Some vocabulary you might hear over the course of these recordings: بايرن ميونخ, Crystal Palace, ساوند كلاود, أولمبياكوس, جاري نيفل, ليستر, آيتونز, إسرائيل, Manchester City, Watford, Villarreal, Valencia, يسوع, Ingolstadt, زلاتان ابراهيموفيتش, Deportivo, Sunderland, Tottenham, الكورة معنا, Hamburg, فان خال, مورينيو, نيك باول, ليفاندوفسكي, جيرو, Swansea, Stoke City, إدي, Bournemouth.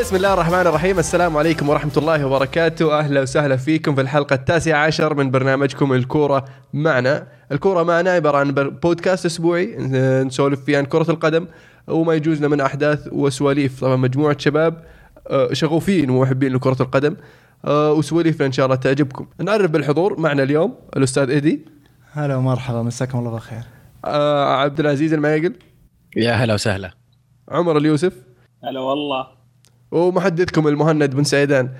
بسم الله الرحمن الرحيم. السلام عليكم ورحمة الله وبركاته. أهلا وسهلا فيكم في الحلقة 19 من برنامجكم الكورة معنا. الكورة معنا عبارة عن بودكاست أسبوعي نسولف فيه عن كرة القدم وما يجوزنا من أحداث وسواليف. طبعا مجموعة شباب شغوفين ومحبين لكرة القدم وسواليفنا إن شاء الله تعجبكم. نعرف بالحضور معنا اليوم الأستاذ إيدي. هلا ومرحبا، مساكم الله بالخير. عبد العزيز المعيقل. يا هلا وسهلا. عمر اليوسف. هلا والله. ومحدثكم المهند بن سعيدان.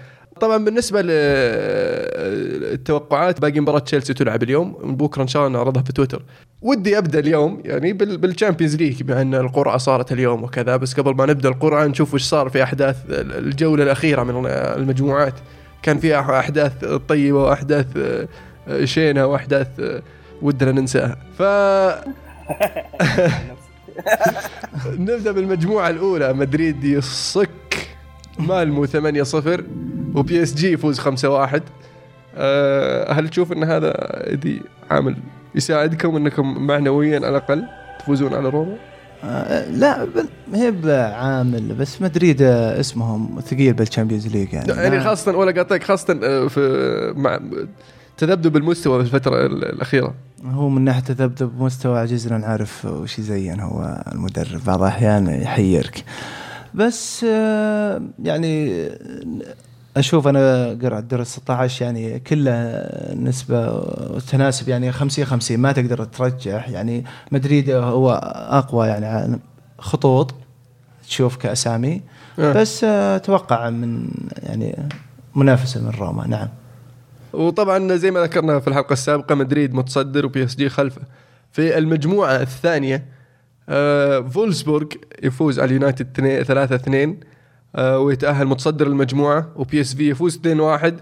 طبعا بالنسبة للتوقعات، باقي مباراة تشيلسي تلعب اليوم، من بكرة إن شاء الله نعرضها في تويتر. ودي أبدأ اليوم يعني بالشامبيونز ليج، بما أن القرعة صارت اليوم وكذا، بس قبل ما نبدأ القرعة نشوف وش صار في أحداث الجولة الأخيرة من المجموعات. كان فيها أحداث طيبة وأحداث شينة وأحداث ودنا ننساها. نبدأ بالمجموعة الأولى. مدريد يصك مالمو 8-0 وبي اس جي يفوز 5-1. هل تشوف ان هذا دي عامل يساعدكم انكم معنويا على الاقل تفوزون على روما؟ لا، هي عامل، بس مدريد اسمهم ثقيل بالتشامبيونز ليج يعني خاصه، ولا قاطعك، خاصه في مع تذبذب المستوى في الفتره الاخيره. هو من ناحيه تذبذب مستوى عجزنا نعرف وش يزين هو المدرب، بعض الاحيان يحيرك. بس يعني أشوف أنا قرأت درس 16 يعني كله نسبة وتناسب، يعني 50-50 ما تقدر ترجح. يعني مدريد هو أقوى يعني خطوط تشوف كأسامي، بس أتوقع من يعني منافسة من روما. نعم، وطبعا زي ما ذكرنا في الحلقة السابقة مدريد متصدر وبي اس جي خلفه. في المجموعة الثانية فولسبورغ يفوز على اليونايتد 3-2 ويتأهل متصدر المجموعة، وبي اس في يفوز 2-1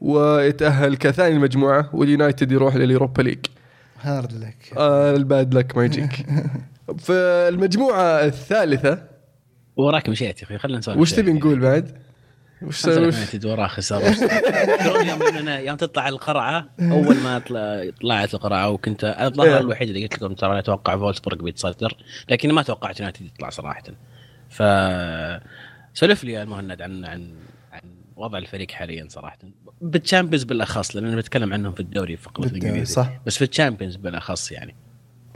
ويتأهل كثاني المجموعة، واليونايتد يروح لليوروبا ليج. هارد لك الباد لك ما يجيك. في المجموعة الثالثة وراك مشيت يا اخي، خلينا نسولف. وش تبي نقول بعد؟ وش اليونايتد وراه خساره يوم تطلع القرعه. اول ما طلعت القرعه وكنت الظاهر الوحيد اللي قلت لكم ترى اتوقع فولسبورغ بيتصدر، لكن ما توقعت يونايتد يطلع صراحه. ف سولف لي يا المهند عن وضع الفريق حاليا صراحه بالتشامبيونز بالاخص، لان انا بتكلم عنهم في الدوري فقط الانجليزي، بس في التشامبيونز بالاخص. يعني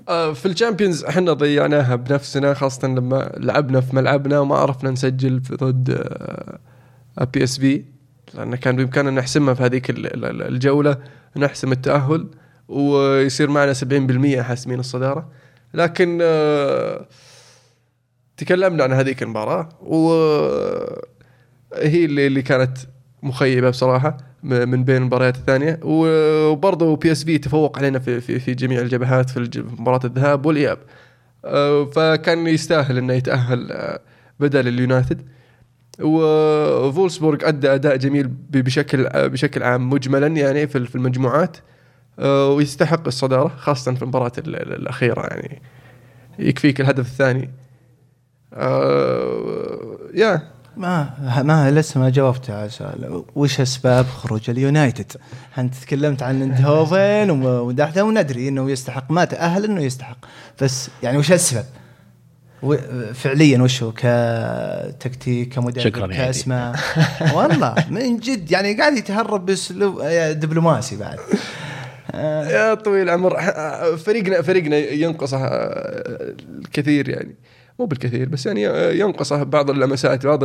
في الشامبيونز احنا ضيعناها بنفسنا، خاصه لما لعبنا في ملعبنا وما عرفنا نسجل ضد بي اس في، لأنه كان بإمكاننا نحسمها في هذيك الجولة، نحسم التأهل ويصير معنا 70% حاسمين الصدارة. لكن تكلمنا عن هذيك المباراة وهي اللي كانت مخيبة بصراحة من بين المباريات الثانية. وبرضه بي اس في تفوق علينا في جميع الجبهات في مباراة الذهاب والإياب، فكان يستاهل أنه يتأهل بدل اليونايتد. وفولسبورغ أدى أداء جميل بشكل عام مجملا يعني في المجموعات، ويستحق الصدارة خاصة في المباراة الأخيرة. يعني يكفيك الهدف الثاني. يا ما لسه ما جاوبت على سؤال وش أسباب خروج اليونايتد. أنت تكلمت عن اندهوفن ودحته، وندري إنه يستحق، ما تأهل إنه يستحق، بس يعني وش السبب فعليا؟ وشو كتكتيك كمدرب كاسمه؟ والله من جد يعني قاعد يتهرب باسلوب دبلوماسي بعد. يا طويل العمر، فريقنا ينقصه الكثير، يعني مو بالكثير بس يعني ينقصه بعض اللمسات، بعض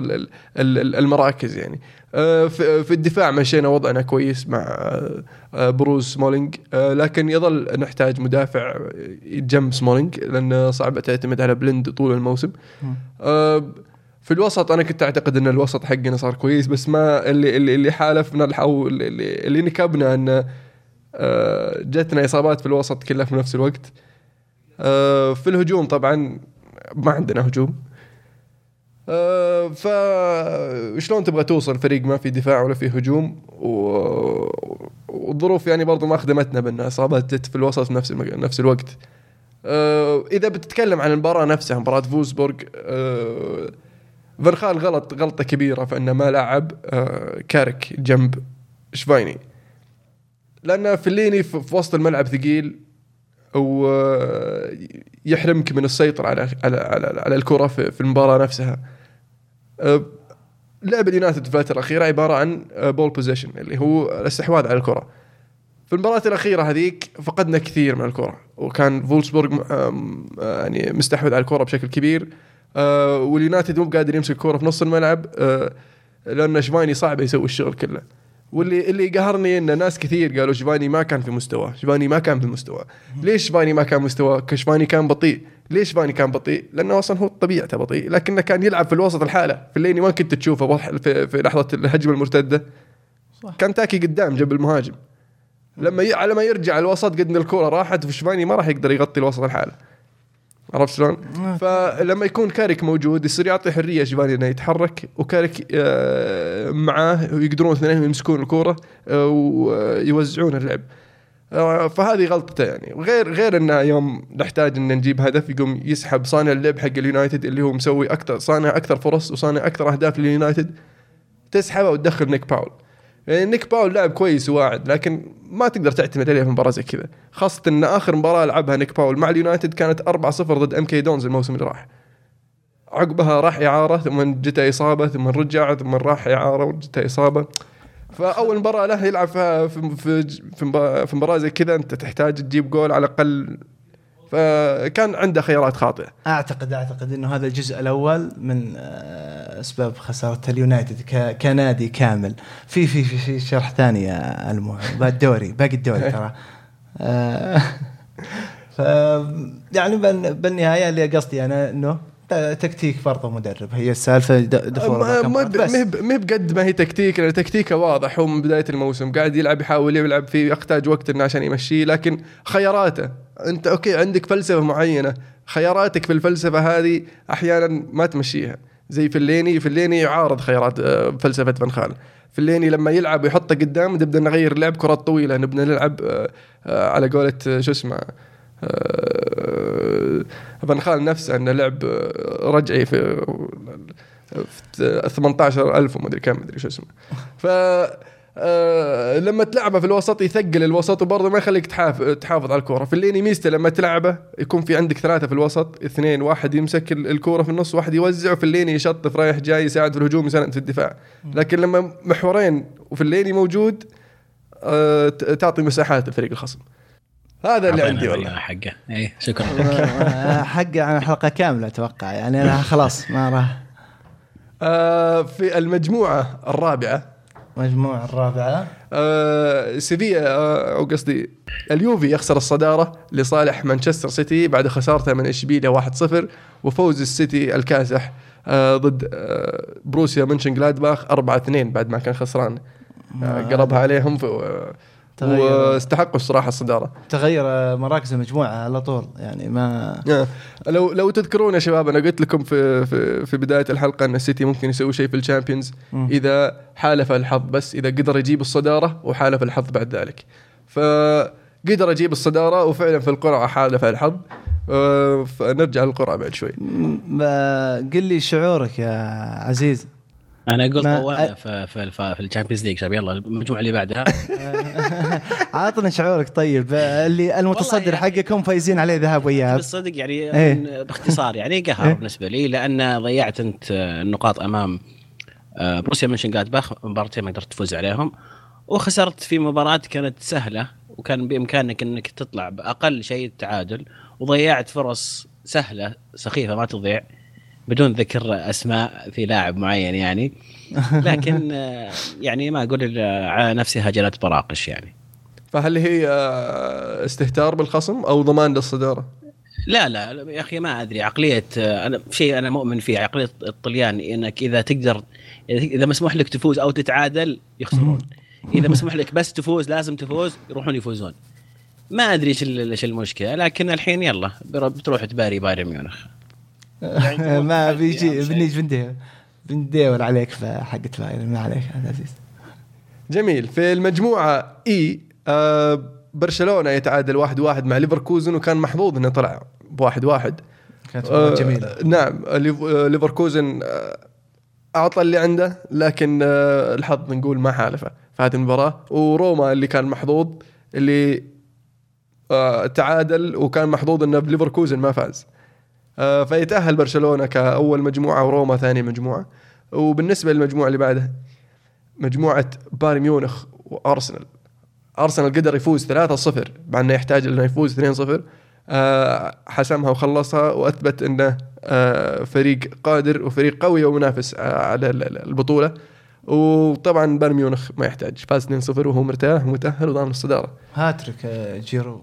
المراكز. يعني في الدفاع مشينا وضعنا كويس مع بروس سمولينج، لكن يظل نحتاج مدافع جنب سمولينج، لأن صعب تعتمد على بلند طول الموسم. في الوسط أنا كنت أعتقد أن الوسط حقنا صار كويس، بس ما اللي حالفنا أو اللي نكبنا أن جتنا إصابات في الوسط كلها في نفس الوقت. في الهجوم طبعا ما عندنا هجوم، فشلون تبغى توصل فريق ما في دفاع ولا في هجوم؟ والظروف يعني برضو ما خدمتنا، بأن إصابات جت في الوسط في نفس الوقت. إذا بتتكلم عن المباراة نفسها، مباراة فولسبورغ، فنخال غلطة كبيرة فإنه ما لعب كارك جنب شفايني، لأن فليني في وسط الملعب ثقيل ويحرمك من السيطرة على الكرة في المباراة نفسها. لعب اليونايتد الفترة الأخيرة عبارة عن بول بوزيشن اللي هو الاستحواذ على الكرة. في المباراة الأخيرة هذيك فقدنا كثير من الكرة، وكان فولسبورغ يعني مستحوذ على الكرة بشكل كبير، واليونايتد مو قادر يمسك الكرة في نص الملعب لأن شفاني صعب يسوي الشغل كله. واللي قهرني إن ناس كثير قالوا شفاني ما كان في مستوى، شفاني ما كان في مستوى. ليش شفاني ما كان مستوى؟ كشفاني كان بطيء. ليش شفاني كان بطيء؟ لأنه أصلا هو طبيعته بطيء، لكنه كان يلعب في الوسط الحالة في الليني، ما كنت تشوفه في لحظة الهجمة المرتدة صح. كان تاكي قدام جنب المهاجم، لما على ما يرجع الوسط قد إن الكرة راحت، وشفاني ما راح يقدر يغطي الوسط الحالة، عرفت شلون؟ فلما يكون كارك موجود يصير يعطي حرية شفاني إنه يتحرك، وكارك معاه ويقدرون اثنينهم يمسكون الكرة ويوزعون اللعب. فهذه غلطته يعني، غير إنه يوم نحتاج إن نجيب هدف يقوم يسحب صانع اللعب حق اليونايتد اللي هو مسوي أكثر، صانع أكثر فرص وصانع أكثر أهداف لليونايتد، تسحبه وتدخل نيك باول. يعني نيك باول لاعب كويس وواعد، لكن ما تقدر تعتمد عليه في مباراة زي كذا، خاصة إن آخر مباراة لعبها نيك باول مع اليونايتد كانت 4-0 ضد MK دونز الموسم اللي راح، عقبها راح إعارة ثم جتها إصابة ثم رجع ثم راح إعارة وجتها إصابة. فأول مباراة له يلعب في مباراة زي كذا أنت تحتاج تجيب جول على الأقل، فكان عنده خيارات خاطئة. أعتقد إنه هذا الجزء الأول من أسباب خسارة اليونايتد كنادي كامل. في شرح ثاني يا المو باقي الدوري ترى. يعني بالنهاية اللي قصدي أنا إنه تكتيك برضه مدرب، هي السالفة دفورة ما بقد ما هي تكتيك، لأن تكتيكه واضح هو من بداية الموسم قاعد يحاول يلعب فيه، أحتاج وقت إنه عشان يمشيه، لكن خياراته أنت أوكي عندك فلسفة معينة، خياراتك في الفلسفة هذه أحيانا ما تمشيها، زي في الليني يعارض خيارات فلسفة فان خال. في الليني لما يلعب ويحطه قدام نبدأ نغير لعب كرات طويلة، نبدأ نلعب على قولة شو اسمه فان خال نفسه أن لعب رجعي في 18,000 وما أدري كم ما أدري شو اسمه. لما تلعبه في الوسط يثقل الوسط وبرضه ما يخليك تحافظ على الكرة. في الليني ميزته لما تلعبه يكون في عندك ثلاثة في الوسط، 2 واحد يمسك الكرة في النص، واحد يوزع، في الليني يشطف رايح جاي يساعد في الهجوم يساعد في الدفاع. لكن لما محورين وفي الليني موجود تعطي مساحات لفريق الخصم. هذا اللي عندي والله حقه. اي شكرا حقه عن حلقة كاملة أتوقع يعني أنا خلاص ما راح. في المجموعة الرابعة اليوفي يخسر الصدارة لصالح مانشستر سيتي بعد خسارته من إشبيلية 1-0، وفوز السيتي الكاسح ضد بروسيا مونشنغلادباخ 4-2 بعد ما كان خسران، قربها عليهم واستحقوا الصراحة الصدارة. تغير مراكز المجموعة على طول يعني ما لو تذكرون يا شباب أنا قلت لكم في بداية الحلقة أن السيتي ممكن يسوي شيء في الشامبيونز إذا حالف الحظ، بس إذا قدر يجيب الصدارة وحالف الحظ بعد ذلك، فقدر يجيب الصدارة وفعلا في القرعة حالف الحظ. فنرجع للقرعة بعد شوي. قل لي شعورك يا عزيز. أنا قلت طوالة في الشامبيونز ليج. شباب يلا المجموعة اللي بعدها عاطنا شعورك. طيب اللي المتصدر حقكم فايزين عليه ذهاب وإياب بالصدق يعني باختصار يعني قهر بالنسبة لي، لأن ضيعت أنت النقاط أمام بروسيا مونشنغلادباخ، مبارتين ما قدرت تفوز عليهم، وخسرت في مباراة كانت سهلة وكان بإمكانك أنك تطلع بأقل شيء التعادل، وضيعت فرص سهلة سخيفة ما تضيع بدون ذكر أسماء في لاعب معين يعني، لكن يعني ما أقول على نفسي هجلات براقش يعني. فهل هي استهتار بالخصم أو ضمان للصدارة؟ لا يا أخي ما أدري عقلية، أنا شيء أنا مؤمن فيه عقلية الطليان، إنك إذا تقدر إذا مسموح لك تفوز أو تتعادل يخسرون، إذا مسموح لك بس تفوز لازم تفوز يروحون يفوزون. ما أدري إيش المشكلة، لكن الحين يلا بتروح تباري بايرن ميونخ يعني ما بيجي بنديور عليك فحق تفاير ما عليك عزيز. جميل. في المجموعة إي برشلونة يتعادل 1-1 مع ليفركوزن، وكان محظوظ إنه طلع 1-1 كانت جميلة. نعم ليفركوزن أعطى اللي عنده، لكن الحظ نقول ما حالفه في هذه المباراة. وروما اللي كان محظوظ اللي تعادل، وكان محظوظ إنه ليفركوزن ما فاز، فيتأهل برشلونة كأول مجموعة وروما ثاني مجموعة. وبالنسبة للمجموعة اللي بعدها مجموعة بايرن ميونخ وأرسنال. أرسنال قدر يفوز 3-0 مع أنه يحتاج أنه يفوز 2-0، حسمها وخلصها وأثبت أنه فريق قادر وفريق قوي ومنافس على البطولة. وطبعا بايرن ميونخ ما يحتاج، فاز 2-0 وهو مرتاح ومتأهل وضامن الصدارة. هاتريك جيرو،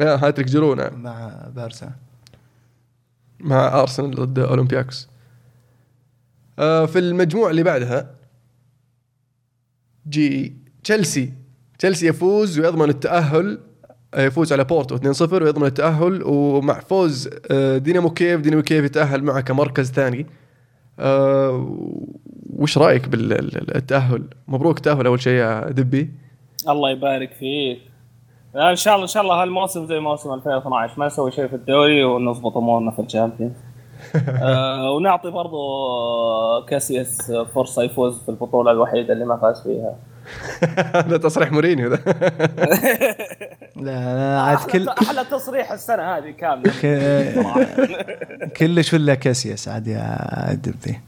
هاتريك جيرو نعم، مع بارسا، مع أرسنال ضد أولمبياكوس. في المجموعة اللي بعدها جي تشيلسي يفوز ويضمن التأهل، يفوز على بورتو 2-0 ويضمن التأهل، ومع فوز دينامو كييف يتأهل معه كمركز ثاني. وش رأيك بالتأهل؟ مبروك تأهل أول شيء يا دبي، الله يبارك فيك. إن شاء الله هالموسم زي موسم 2012 ما نسوي شيء في الدوري ونضبط أمورنا في الشامبيونز. ونعطي برضو كاسياس فرصة يفوز في البطولة الوحيدة اللي ما فاز فيها. هذا تصريح مورينيو ده. لا عاد كل أحلى تصريح السنة هذه كاملة. كل شو إلا كاسياس عاد يا دبي.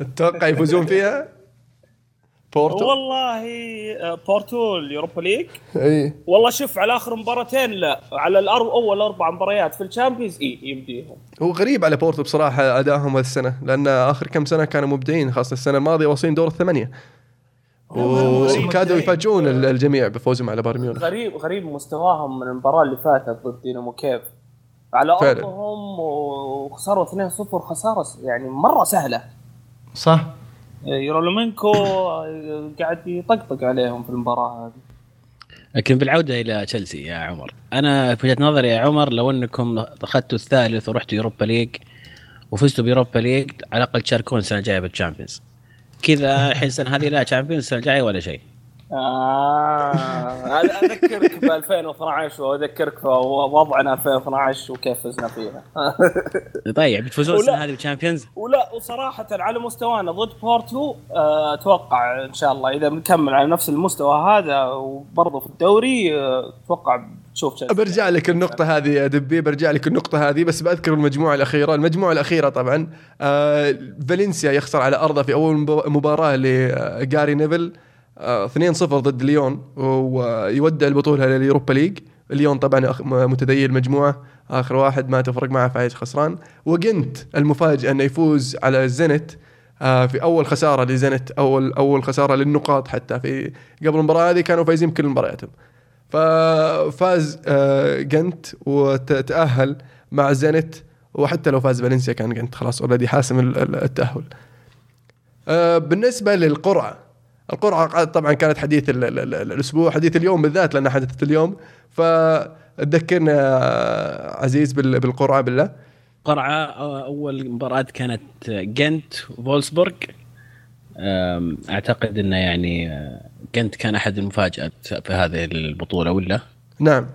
أتوقع يفوزون فيها بورتو. والله بورتو اليوروبا ليج. إيه. والله شوف على آخر مباراتين، لا على أول 4 مباريات في الشامبيونز يبديهم. هو غريب على بورتو بصراحة أدائهم هذه السنة، لأن آخر كم سنة كانوا مبدعين، خاصة السنة الماضية واصلين دور 8 وكادوا يفاجئون الجميع بفوزهم على بايرن ميونخ. غريب مستواهم من المباراة اللي فاتت ضد دينامو كييف على أرضهم، وخسروا 2-0 خسارة يعني مرة سهلة. صح. يرولومينكو قاعد يطقطق عليهم في المباراة هذه. لكن بالعودة إلى تشيلسي يا عمر، أنا في وجهة نظري يا عمر لو أنكم أخذتوا 3 ورحتوا يوروبا ليج وفزتوا بيوروبا ليج على الأقل تشاركون السنة الجاية بالتشامبيونز. كذا الحين السنة هذه لا تشامبيونز السنة الجاية ولا شيء. أذكرك ب 2012 وأذكرك ووضعنا 2012 وكيف فزنا فيها. طيب بتفوزون السنة هذه بالشامبيونز؟ ولا وصراحة على مستوانا ضد بورتو أتوقع إن شاء الله إذا بنكمل على نفس المستوى هذا وبرضه في الدوري أتوقع شوف شيء. برجع لك النقطة هذه يا دبي، بس بأذكر المجموعة الأخيرة طبعا. فالنسيا يخسر على أرضه في أول مباراة لجاري نيفل 2-0 ضد ليون، ويودع البطولة لليوروبا ليج. ليون طبعا متديل المجموعة، آخر واحد ما تفرق معه فايز خسران. وجنت المفاجأة أنه يفوز على زينت في أول خسارة لزينت، أول خسارة للنقاط، حتى في قبل المباراة هذه كانوا فايزين كل مبارياتهم. فاز جنت وتأهل مع زينت، وحتى لو فاز فالنسيا كان جنت خلاص أولادي حاسم التأهل. بالنسبة للقرعة طبعا كانت حديث الأسبوع، حديث اليوم بالذات لأنها حدثت اليوم. فأذكرنا عزيز بالقرعة بالله. قرعة أول مباراة كانت جنت وفولسبورغ، أعتقد أنه يعني جنت كان أحد المفاجآت في هذه البطولة ولا؟ نعم.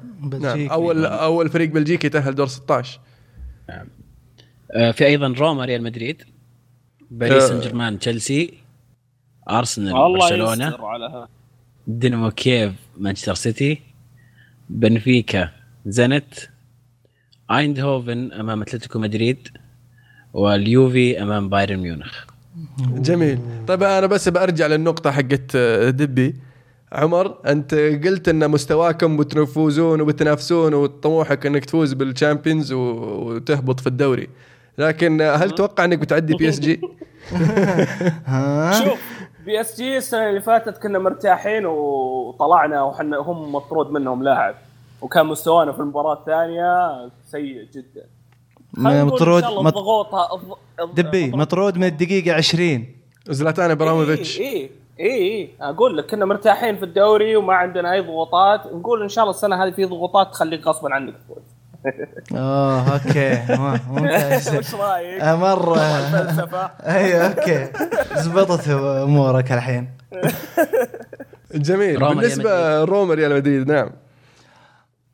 أول فريق بلجيكي تأهل دور 16. نعم. في أيضا روما ريال مدريد، باريس سان جيرمان تشيلسي، أرسنال برشلونة، دينامو كييف مانشستر سيتي، بنفيكا زينت، أيندهوفن أمام أتلتيكو مدريد، واليوفي أمام بايرن ميونخ. جميل. طيب أنا بس بأرجع للنقطة حقت دبي. عمر أنت قلت أن مستواكم بتنفوزون وبتنافسون وطموحك أنك تفوز بالشامبيونز وتهبط في الدوري، لكن هل توقع أنك بتعدي بي اس جي؟ شوف بي اس جي السنة اللي فاتت كنا مرتاحين وطلعنا وهم مطرود منهم لاعب، وكان مستوانا في المباراة الثانية سيء جدا. مطرود من الدقيقة 20 زلاتان ابراهيموفيتش. إيه أقول لك كنا مرتاحين في الدوري وما عندنا أي ضغوطات، نقول إن شاء الله السنة هذه في ضغوطات تخليك غصبا عنك تفوز. اوكي ممتاز. ايش رايك؟ مره فلسفه. اي اوكي زبطت امورك الحين. جميل. بالنسبه روما ريال مدريد، نعم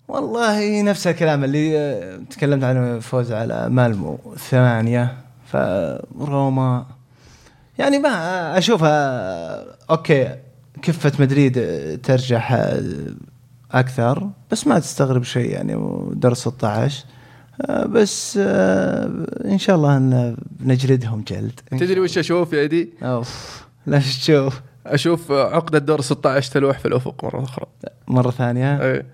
والله نفس الكلام اللي تكلمت عنه، فوز على مالمو 8. فروما يعني ما اشوفها اوكي، كفه مدريد ترجح اكثر بس ما تستغرب شيء يعني، ودرس 16 بس ان شاء الله ان بنجلدهم جلد. تدري وش اشوف يا ايدي؟ لا تشوف، اشوف عقده دور 16 تلوح في الافق مره اخرى، مره ثانيه. أيه.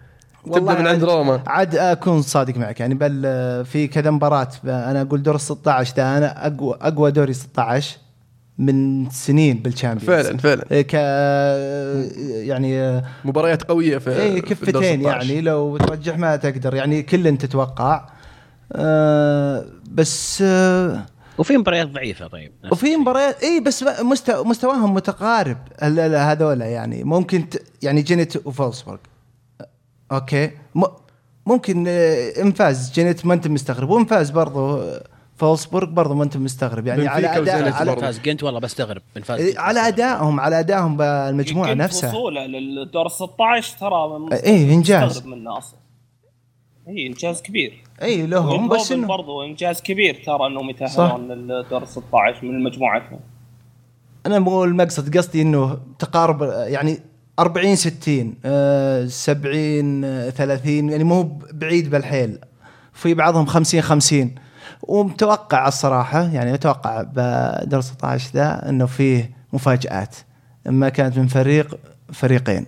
تبدأ من عند روما. عاد أكون صادق معك يعني، بل في كذا مباراة أنا أقول دور 16 ده أنا أقوى دوري 16 من سنين بالشامبيونز. فعلا فعلا. يعني مباريات قوية في. إيه كفتين يعني لو ترجح ما تقدر يعني كل أنت تتوقع. بس. وفي مباريات ضعيفة طيب. وفي مباريات إيه بس مستواهم متقارب هذولا يعني. ممكن يعني جنت وفولسبورغ. اوكي ممكن انفاز جنت ما انت مستغرب، وانفاز برضو فولسبورغ برضو ما انت مستغرب يعني على اداء على جنت والله بستغرب انفاز على ادائهم بالمجموعه نفسها وصوله للدور 16 ترى انجاز منه اصلا انجاز كبير لهم بس إنه برضو انجاز كبير ترى انهم يتاهلون للدور 16 من مجموعتهم. انا مو المقصد، قصدي انه تقارب يعني 40-60 70-30 يعني مو بعيد بالحيل، في بعضهم 50-50 ومتوقع الصراحة يعني أتوقع بدور 16 ده أنه فيه مفاجآت إما كانت من فريقين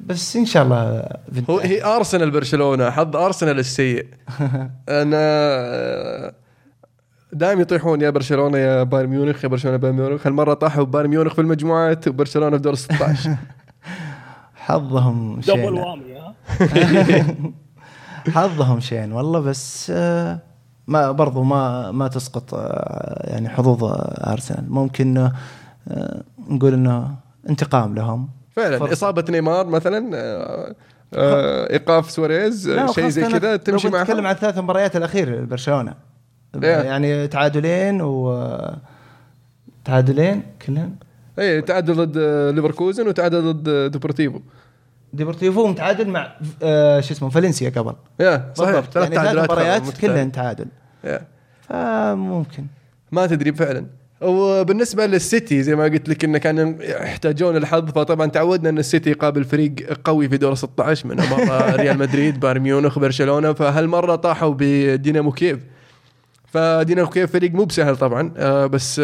بس إن شاء الله. هي أرسنال برشلونة حظ أرسنال السيء. أنا دائم يطيحون يا برشلونة يا بايرن ميونخ، يا برشلونة بايرن ميونخ. هالمرة طاحوا بايرن ميونخ في المجموعات وبرشلونة في دور 16. حظهم دبل وامي ها. حظهم شين والله، بس ما برضو ما تسقط يعني حظوظ أرسنال. ممكن نقول إنه انتقام لهم فعلا فرصة. إصابة نيمار مثلا، إيقاف سواريز، شيء زي كذا تمشي معهم. نتكلم عن الثلاث مباريات الأخيرة لبرشلونة يعني تعادلين كلهم. ايه تعادل ضد ليفركوزن وتعادل ضد ديبورتيفو متعادل مع شو اسمه فالنسيا قبل. صحيح، ثلاث مباريات كلهم تعادل. ممكن ما تدري فعلا. وبالنسبه للسيتي زي ما قلت لك انه كان يحتاجون الحظ، فطبعا تعودنا ان السيتي يقابل فريق قوي في دور 16 من امام ريال مدريد بايرن ميونخ برشلونه، فهالمره طاحوا بدينامو كييف. فدينامو كييف فريق مو بسهل طبعا، بس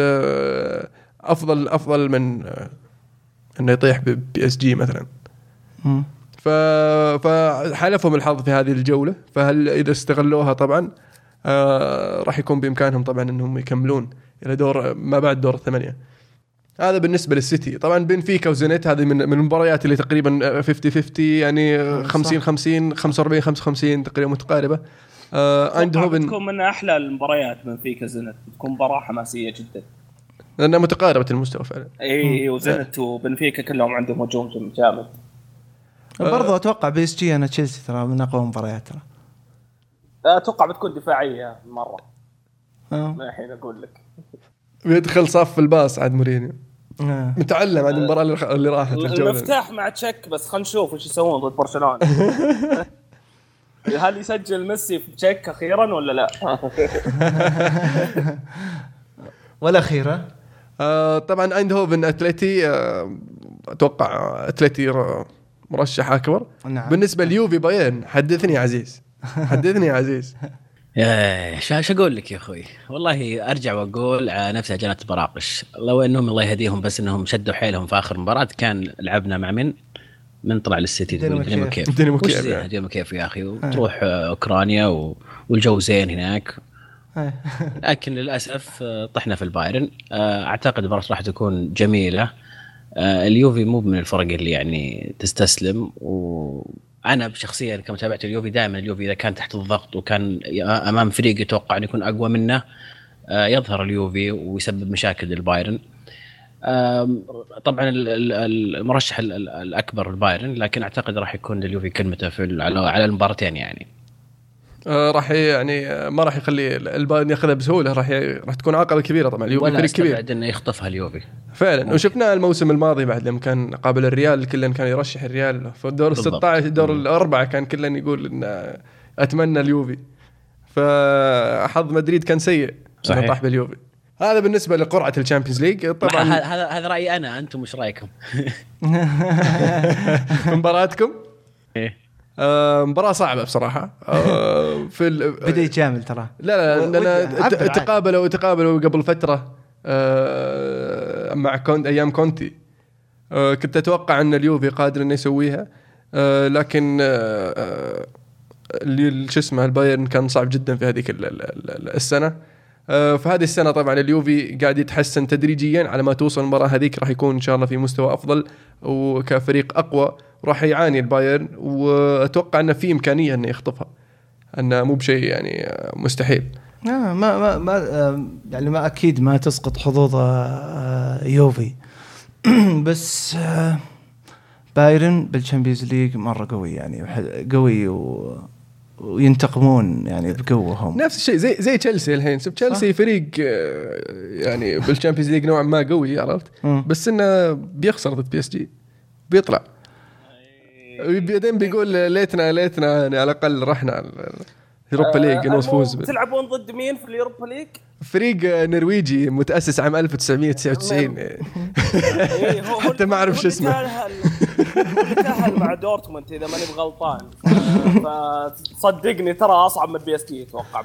افضل من انه يطيح ببي اس جي مثلا. فحلفهم الحظ في هذه الجوله، فهل اذا استغلوها طبعا راح يكون بامكانهم طبعا انهم يكملون الى دور ما بعد دور 8. هذا بالنسبه للسيتي. طبعا بنفيكا وزينيت هذه من المباريات اللي تقريبا 50 يعني 50 45 تقريبا متقاربه. بتكون من أحلى المباريات من فيك زنت، بتكون مباراة حماسية جدا لأنها متقاربة المستوى فعلا. أي وزنت وبنفيكا كلهم عندهم هجوم جامد. برضو أتوقع بي اس جي أنا تشيلسي ترى من أقوى مباريات ترى. أتوقع بتكون دفاعية مرة. ما الحين أقول لك بيدخل صف الباص عاد مورينيو متعلم عن المباراة اللي راحت الجولة. المفتاح مع تشيك، بس خلينا نشوف وش يسوون ضد برشلونة. هل يسجل ميسي في تشيك أخيرا ولا لا؟ ولا أخيرا. طبعا أيندهوفن أتلتي، أتوقع أتلتي مرشح أكبر. نعم. بالنسبة ليوفي بايرن، حدثني عزيز. شو أقول لك يا أخوي، والله أرجع وأقول على نفسها جنة براقش، لو أنهم الله يهديهم بس أنهم شدوا حيلهم في آخر مباراة. كان لعبنا مع من طلع للسيتي دينامو كييف يا أخي، وتروح أوكرانيا والجو زين هناك. لكن للأسف طحنا في البايرن. أعتقد المباراة راح تكون جميلة. اليوفي مو من الفرق اللي يعني تستسلم، وأنا بشخصيا كمتابعة اليوفي دائما اليوفي إذا كان تحت الضغط وكان أمام فريق يتوقع أن يكون أقوى منه يظهر اليوفي ويسبب مشاكل للبايرن. طبعا المرشح الأكبر البايرن، لكن أعتقد راح يكون اليوفي كلمته في على المبارتين يعني. راح يعني ما راح يخلي البايرن ياخذها بسهولة، راح تكون عقبة كبيرة طبعا. اليوفي فريق كبير، ولا أنه يخطفها اليوفي فعلا ممكن. وشفنا الموسم الماضي بعد لما كان قابل الريال كلن كان يرشح الريال في الدور 16 دور الأربعة، كان كلن يقول إن أتمنى اليوفي، فحظ مدريد كان سيء صحيح طاح باليوفي. هذا بالنسبة لقرعة الشامبيونز ليج. طبعا هذا رأيي أنا، أنتم مش رأيكم. مباراتكم. مباراة صعبة بصراحة. في بدأ يجامل ترى. لا تقابلوا قبل فترة مع أيام كونتي. كنت أتوقع أن اليوفي قادر أن يسويها، لكن شو اسمه البايرن كان صعب جدا في هذه السنة. فهذه السنة طبعا اليوفي قاعد يتحسن تدريجيا، على ما توصل المباراة هذيك راح يكون إن شاء الله في مستوى أفضل وكفريق أقوى. راح يعاني البايرن، وأتوقع أنه في إمكانية أنه يخطفها، أنه مو بشيء يعني مستحيل. يعني ما أكيد ما تسقط حظوظ يوفي. بس بايرن بالشامبيونز ليج مرة قوي، يعني قوي وينتقمون يعني بقوهم. نفس الشيء زي تشيلسي الحين. سب تشيلسي فريق يعني بالشامبيونز ليج نوعا ما قوي، عرفت؟ بس إنه بيخسر ضد بي اس جي، بيطلع بعدين بيقول ليتنا يعني على الأقل رحنا اليوروبا ليج نفوز. تلعبون ضد مين في اليوروبا ليج؟ فريق نرويجي متأسس عام 1999. حتى ما أعرف شو اسمه. تأهل مع دورتموند إذا ماني بغلطان. فصدقني ترى أصعب من بي اس جي أتوقع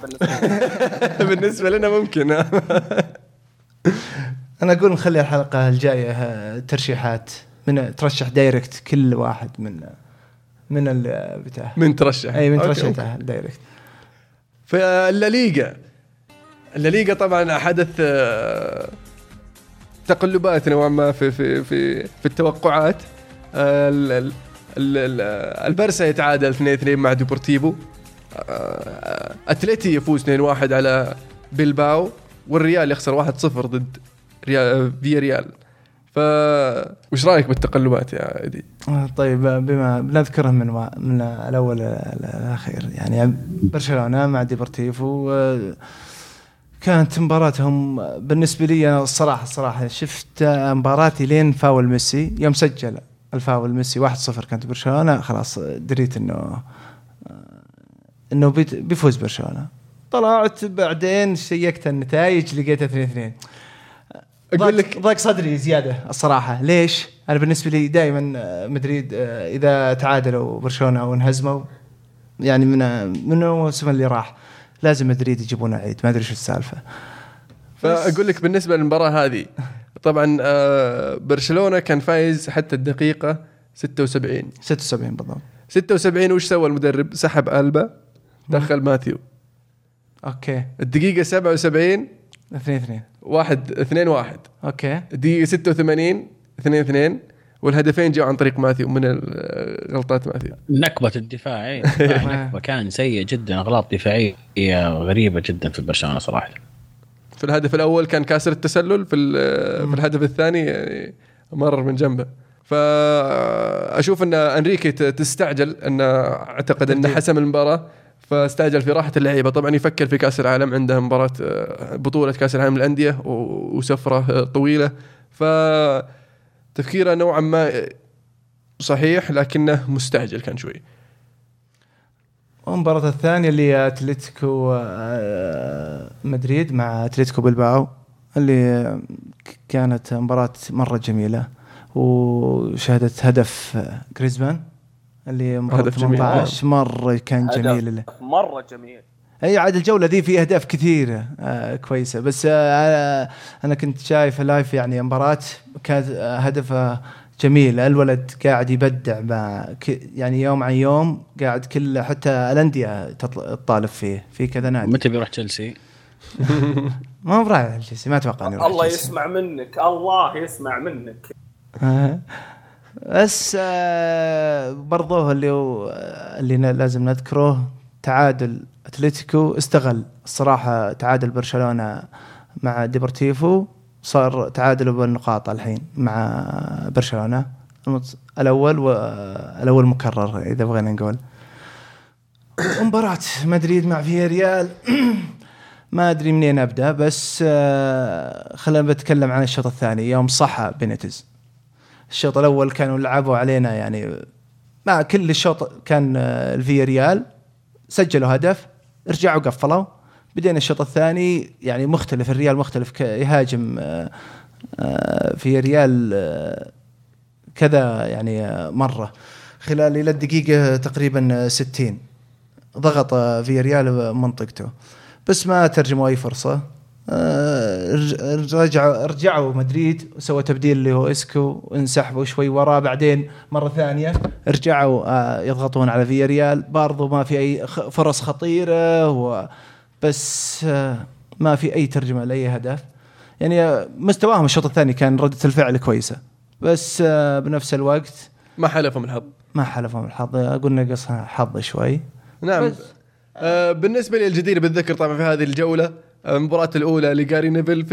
بالنسبة لنا ممكن. أنا أقول نخلي الحلقة الجاية ترشيحات، من ترشح دايركت كل واحد من البتاع، من ترشح اي من ترشح دايركت. فالليغا طبعا حدث تقلبات نوعا ما في في في في التوقعات. البارسا يتعادل 2-2 مع ديبورتيفو، اتلتي يفوز 2-1 على بيلباو، والريال يخسر 1-0 ضد فياريال. وش رأيك بالتقلبات يا عدي؟ طيب، بما بنذكره من الأول الأخير، يعني برشلونة مع ديبورتيفو كانت مباراتهم بالنسبة لي أنا الصراحة شفت مباراتي لين فاول ميسي، يوم سجل الفاول ميسي 1-0 كانت برشلونة، خلاص دريت إنه بيفوز برشلونة. طلعت بعدين شيكت النتائج لقيتها 2-2. أقول لك ضيق صدري زيادة الصراحة. ليش؟ أنا بالنسبة لي دائما مدريد إذا تعادلوا برشلونة أو انهزموا، يعني من الموسم اللي راح لازم مدريد يجيبون عيد، ما أدري شو السالفة. فأقول لك بالنسبة للمباراة هذه طبعا برشلونة كان فايز حتى الدقيقة 76 بالضبط. 76 وش سوى المدرب؟ سحب ألبا، دخل ماثيو. أوكي. الدقيقة 77 2-1. أوكي. دي 86 2-2، والهدفين جاءوا عن طريق ماثيو من غلطات ماثيو. نكبة الدفاع نكبة، كان سيء جدا، أغلاط دفاعية غريبة جدا في برشلونة صراحة. في الهدف الأول كان كاسر التسلل، في الهدف الثاني مرر من جنبه. فأشوف أن أنريكي تستعجل، أن أعتقد أنه حسم المباراة فاستعجل في راحة اللعيبة. طبعا يفكر في كأس العالم، عنده مباراة بطولة كأس العالم للأندية وسفرة طويلة، فتفكيره نوعا ما صحيح لكنه مستعجل كان شوي. المباراة الثانية اللي أتلتيكو مدريد مع أتلتيكو بلباو، اللي كانت مباراة مرة جميلة وشهدت هدف غريزمان اللي مباراة 18 مرة كان جميل. مرة جميل. أي عاد الجولة دي في أهداف كثيرة كويسة، بس أنا كنت شايف لايف يعني مباراة كانت هدفها جميل. الولد قاعد يبدع يعني يوم عن يوم قاعد كل حتى الأندية تطالب فيه في كذا نادي. متى بيروح تشيلسي؟ ما براي تشيلسي، ما أتوقع إنه الله جلسي. يسمع منك، الله يسمع منك. بس برضه اللي لازم نذكره تعادل أتلتيكو، استغل الصراحة تعادل برشلونة مع ديبورتيفو، صار تعادلوا بالنقاط الحين مع برشلونة الأول مكرر إذا بغينا نقول. مباراة مدريد مع فياريال ما أدري منين أبدأ، بس خلينا بتكلم عن الشوط الثاني. يوم صحى بينيتز، الشوط الأول كانوا لعبوا علينا، يعني مع كل الشوط كان الفياريال سجلوا هدف رجعوا قفلوا. بدينا الشوط الثاني يعني مختلف، الريال مختلف، يهاجم فياريال كذا يعني مرة، خلال إلى الدقيقة تقريبا 60 ضغط فياريال منطقته بس ما ترجموا أي فرصة. رجعوا مدريد وسوى تبديل اللي هو إسكو وانسحبوا شوي وراه، بعدين مرة ثانية رجعوا يضغطون على فياريال برضو ما في أي فرص خطيرة بس ما في أي ترجمة لأي هدف. يعني مستواهم الشوط الثاني كان ردة الفعل كويسة بس بنفس الوقت ما حلفهم الحظ قلنا قصها حظ شوي. نعم بالنسبة للجدير بالذكر طبعا في هذه الجولة المباراة الأولى لجاري نيفل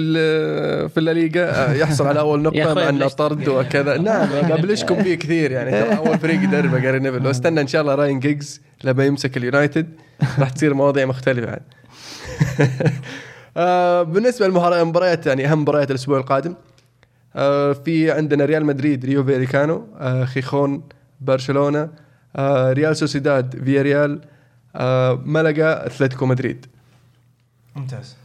في الليغا يحصل على أول نقطة مع أنه طرد وكذا. نعم قبلشكم فيه كثير يعني أول فريق يدربه جاري نيفل، واستنى إن شاء الله راين جيجز لما يمسك اليونايتد راح تصير مواضيع مختلفة عن بالنسبة للمباريات يعني أهم مباريات الأسبوع القادم في عندنا ريال مدريد ريو فيريكانو، خيخون برشلونة، ريال سوسيداد فياريال، ملقا أتلتيكو مدريد. ممتاز.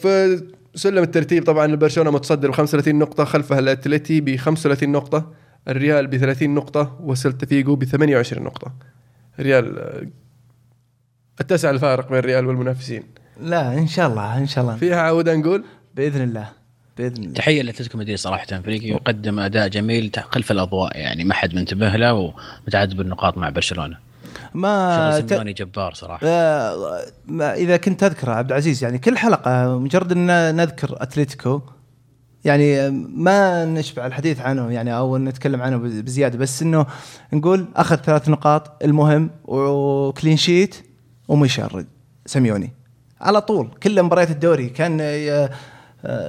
في سلم الترتيب طبعا برشلونة متصدر ب35 نقطة، خلفها الأتلتي ب35 نقطة، الريال ب30 نقطة، وسيلتا فيغو ب28 نقطة. الريال التسع الفارق بين الريال والمنافسين. لا إن شاء الله فيها عودة نقول بإذن الله. تحية لأتلتيكو مدريد صراحة، فريق يقدم أداء جميل خلف الأضواء، يعني ما حد منتبه له ومتعدد النقاط مع برشلونة. ما سيميوني جبار صراحة. إذا كنت أذكر عبد العزيز يعني كل حلقة مجرد أن نذكر أتلتيكو يعني ما نشبع الحديث عنه يعني أو نتكلم عنه بزيادة، بس إنه نقول أخذ 3 نقاط المهم وكلين شيت ومشرد سيميوني على طول. كل مباريات الدوري كان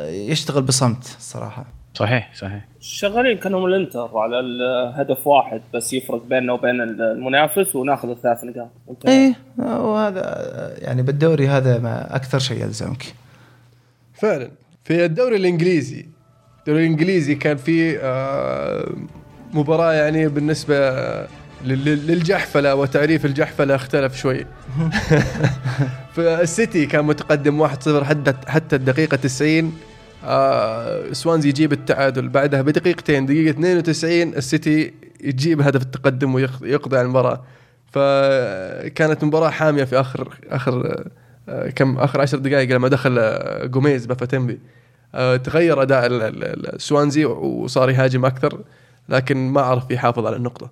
يشتغل بصمت الصراحة. صحيح شغالين كانوا الانتر على الهدف واحد بس يفرق بيننا وبين المنافس وناخذ 3 نقاط. ايه وهذا يعني بالدوري هذا ما أكثر شيء يلزمك فعلا. في الدوري الإنجليزي كان في مباراة يعني بالنسبة للجحفلة وتعريف الجحفلة اختلف شوي. فالسيتي كان متقدم 1-0 حتى الدقيقة 90، سوانزي يجيب التعادل، بعدها بدقيقتين دقيقة 92 السيتي يجيب هدف التقدم ويقضي على المباراة. فكانت مباراة حامية في آخر 10 دقائق لما دخل جوميز بفتنبي تغير أداء السوانزي وصار يهاجم أكثر لكن ما عرف يحافظ على النقطة.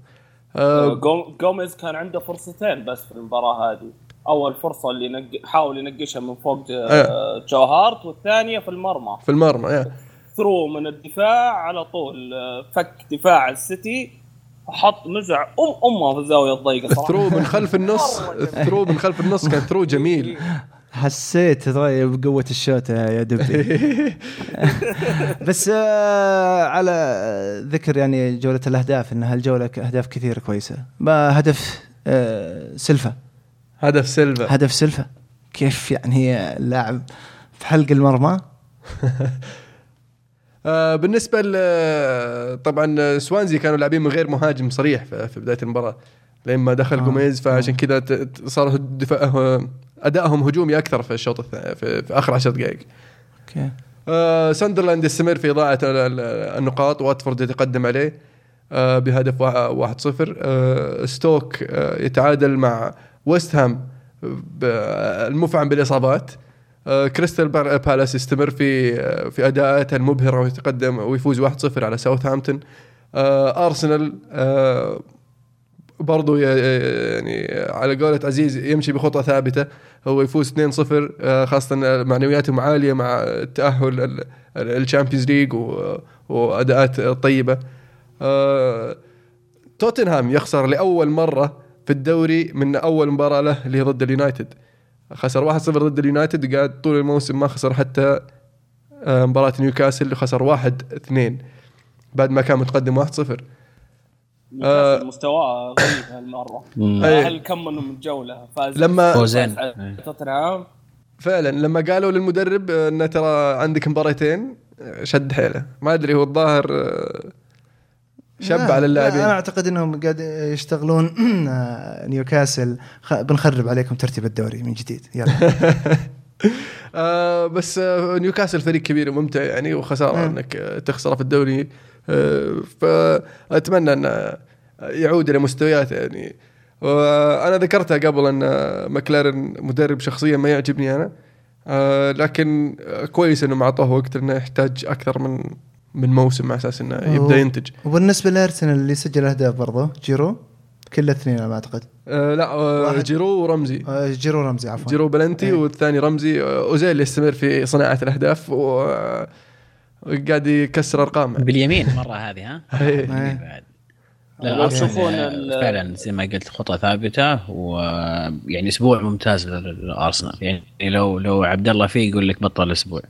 جوميز كان عنده فرصتين بس في المباراة هذه، أول فرصة اللي حاول ينقشها من فوق جو هارت، والثانية في المرمى ثرو من الدفاع على طول، فك دفاع السيتي حط مزع أمه في الزاوية الضيقة صراحة. ثرو من خلف النص كان ثرو جميل، حسيت طيب قوة الشوت يا دبي. بس على ذكر يعني جولة الأهداف، إن هالجولة أهداف كثير كويسة. ما هدف سيلفا كيف يعني اللاعب في حلق المرمى. بالنسبة طبعا سوانزي كانوا لاعبين من غير مهاجم صريح في بداية المباراة لما دخل جوميز، فعشان كذا صار أدائهم هجومي أكثر في الشوط في آخر 10 دقائق. ساندرلاند يستمر في إضاعة النقاط، واتفورد يتقدم عليه بهدف 1-0، ستوك يتعادل مع ويست هام المفعم بالإصابات، كريستال بالاس يستمر في أداءاته المبهرة ويتقدم ويفوز 1-0 على ساوثهامبتون، أرسنال برضو يعني على قولة عزيز يمشي بخطة ثابتة، هو يفوز 2-0 خاصة معنوياتهم عالية مع التأهل الشامبيونز ليج وأداءات طيبة. توتنهام يخسر لأول مرة في الدوري من أول مباراة له اللي ضد اليونايتد، خسر 1-0 ضد اليونايتد، قاعد طول الموسم ما خسر حتى مباراة نيوكاسل خسر 1-2 بعد ما كان متقدم 1-0. مستوى غريب هالمرة، هل كم من جولة فاز توتنهام فعلا. لما قالوا للمدرب أن ترى عندك مباراتين شد حيله، ما أدري هو الظاهر شب على اللاعبين. أنا أعتقد أنهم قاعد يشتغلون نيوكاسل بنخرب عليكم ترتيب الدوري من جديد يلا. بس نيوكاسل فريق كبير وممتع يعني، وخسارة أنك تخسر في الدوري، فأتمنى أن يعود إلى مستويات يعني. وأنا ذكرتها قبل أن ماكلارين مدرب شخصيا ما يعجبني أنا، لكن كويس إنه معطوه وقت، إنه يحتاج أكثر من موسم على أساس إنه يبدأ ينتج. وبالنسبة لأرسنال اللي سجل أهداف برضه جيرو، كل اثنين أنا أعتقد. لا جيرو ورمزي. جيرو رمزي عفوا. جيرو بلنتي والثاني رمزي. أوزيل يستمر في صناعة الأهداف وقاعد يكسر أرقام باليمين مرة هذه ها. الأرسنال يعني فعلا زي ما قلت خطة ثابتة، ويعني أسبوع ممتاز للأرسنال. يعني لو عبد الله فيه يقول لك بطل أسبوع.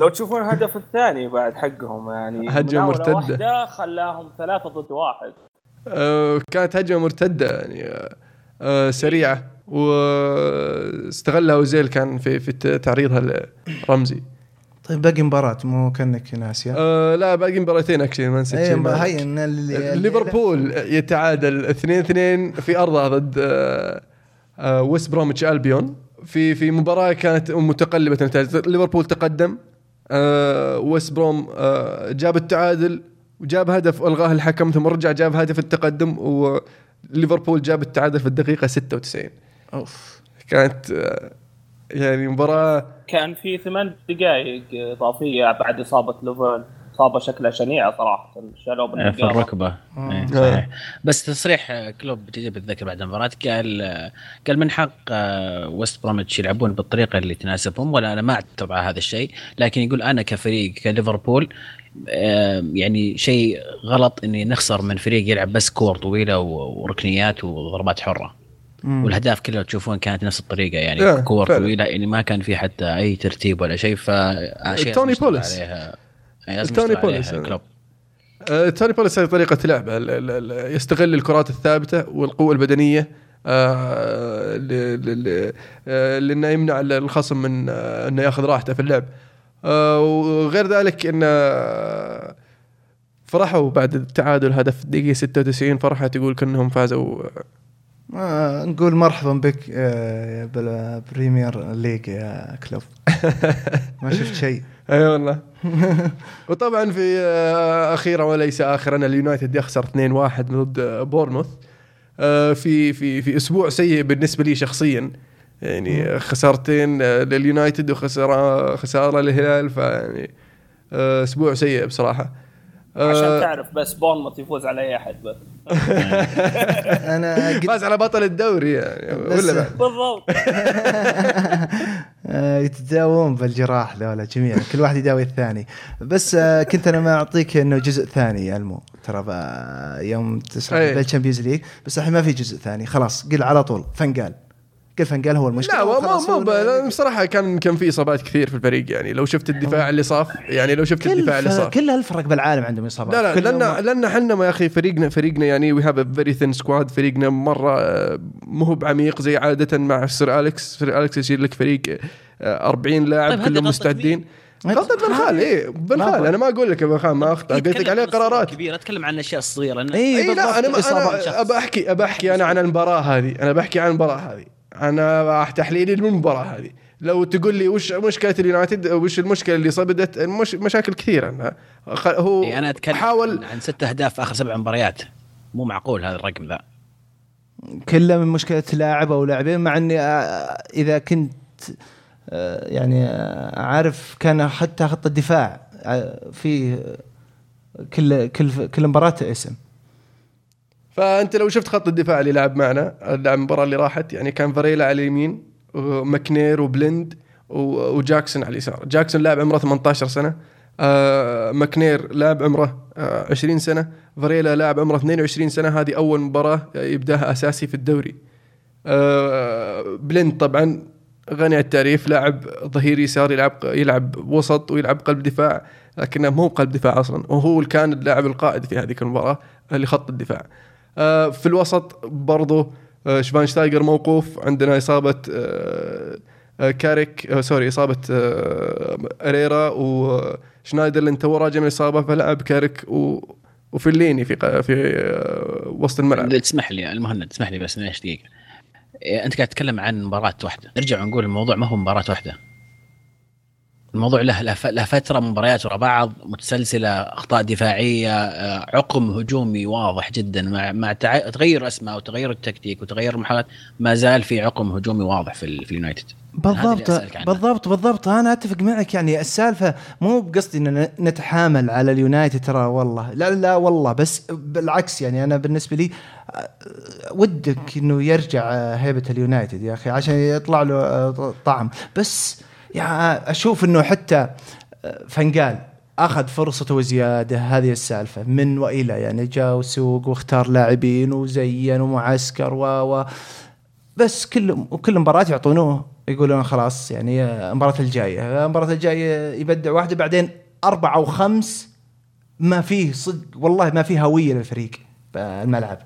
لو تشوفون الهدف الثاني بعد حقهم يعني هجمة مرتدة واحدة خلاهم 3-1. كانت هجمة مرتدة يعني سريعة، واستغلها أوزيل كان في تعريضها لرمزي. طيب باقي مباراة مو كأنك ناسية؟ لا باقي مباراتين أكشلي ما نسيت. هاي ليفربول يتعادل 2-2 في أرضه ضد ويست بروميتش ألبيون في مباراة كانت متقلبة النتائج. ليفربول تقدم، ويست بروم جاب التعادل وجاب هدف ألغاه الحكم، ثم رجع جاب هدف التقدم، وليفربول جاب التعادل في الدقيقة 96. أوف كانت يعني مباراة كان في 8 دقائق إضافية بعد إصابة لوفر، إصابة شكلها شنيعة صراحة، شالوا في الركبة. بس تصريح كلوب تجيب الذكر بعد المباراة قال من حق ويست بروميتش يلعبون بالطريقة اللي تناسبهم، ولا أنا ما أعترض على هذا الشيء، لكن يقول أنا كفريق كليفربول يعني شيء غلط إني نخسر من فريق يلعب بس كور طويلة وركنيات وضربات حرة. والهدف كله تشوفون كانت نفس الطريقة يعني كور طويلة، يعني ما كان في حتى أي ترتيب ولا شيء. فأشياء توني بولس هي طريقة لعبه، يستغل الكرات الثابتة والقوة البدنية لأنه يمنع الخصم من أنه يأخذ راحته في اللعب. وغير ذلك أن فرحوا بعد التعادل هدف دقيقة 96، فرحة تقول كأنهم فازوا. نقول مرحبا بك بالبريمير ليج يا كلوب، ما شفت شيء. اي والله. وطبعا في اخيرا وليس اخرا اليونايتد يخسر 2-1 ضد بورنموث في في اسبوع سيء بالنسبه لي شخصيا، يعني خسارتين لليونايتد وخساره للهلال، فيعني اسبوع سيء بصراحه. عشان تعرف بس بورنموث يفوز على أي أحد بس. أنا فاز على بطل الدوري يعني ولا بالضبط. يتداوون بالجراح لولا جميعا، كل واحد يداوي الثاني. بس كنت أنا ما أعطيك إنه جزء ثاني ألمو، ترى يوم تسمع بالشامبيونز ليج، بس الحين ما في جزء ثاني خلاص. قل على طول فنقال، فنقال هو المشكلة. لا بصراحة كان في إصابات كثير في الفريق، يعني لو شفت الدفاع اللي صاف، يعني لو شفت الدفاع اللي صاف كل هالفرق بالعالم عندهم إصابات. لأن حنا ما يا أخي فريقنا يعني we have a very thin squad. فريقنا مرة مو بعميق زي عادة مع سير أليكس. سير أليكس يشيل لك فريق 40 لاعب كلهم مستعدين. غلطة بنخال. بنخال أنا ما أقول لك بنخال ما أخطأ، قلت لك عليه قرارات كبيرة. أتكلم عن أشياء صغيرة. لا أنا أبحكي أنا عن المباراة هذه، أنا بحكي عن المباراة هذه، أنا تحليلي المباراة هذه. لو تقول لي وش مشكلة اليونايتد، وش المشكلة اللي صابدت، مشاكل كثيرة. هو أنا حاول عن 6 أهداف آخر 7 مباريات، مو معقول هذا الرقم ذا كله من مشكلة لاعب أو لاعبين، مع أني إذا كنت يعني عارف كان حتى خط الدفاع في كل مباراة اسم. فأنت لو شفت خط الدفاع اللي لعب معنا المباراة اللي راحت، يعني كان فاريلا على اليمين ومكنير وبلند وجاكسون على اليسار. جاكسون لاعب عمره 18 سنة، مكنير لاعب عمره 20 سنة، فاريلا لاعب عمره 22 سنة. هذه أول مباراة يبدأها أساسي في الدوري. بلند طبعا غني التعريف، لاعب ظهير يسار، يلعب وسط ويلعب قلب دفاع، لكنه مو قلب دفاع أصلا، وهو كان اللاعب القائد في هذه المباراة لخط الدفاع. في الوسط برضو شفانشتايجر موقوف، عندنا إصابة كاريك سوري إصابة أريرا وشنايدر اللي انتهى راجع من إصابة، فلعب كاريك وفيليني في وسط الملعب. تسمح لي المهند، تسمح لي بس ليش دقيقة أنت قاعد تتكلم عن مباراة واحدة، نرجع ونقول الموضوع ما هو مباراة واحدة. الموضوع له فترة مباريات ورا بعض متسلسلة، أخطاء دفاعية، عقم هجومي واضح جدا مع تغير أسماء وتغير التكتيك وتغير المحاولات، ما زال في عقم هجومي واضح في اليونايتد. بالضبط أنا أتفق معك. يعني السالفة مو بقصدي أن نتحامل على اليونايتد، ترى والله لا والله، بس بالعكس يعني أنا بالنسبة لي ودك أنه يرجع هيبة اليونايتد يا أخي عشان يطلع له طعم. بس يعني أشوف أنه حتى فنقال أخذ فرصته وزيادة، هذه السالفة من وإلى، يعني جاء وسوق واختار لاعبين وزين ومعسكر بس كل مباراة يعطونه يقولون خلاص يعني المباراة الجاية يبدع واحدة، بعدين 4 أو 5 ما فيه صدق والله، ما فيه هوية للفريق بالملعب،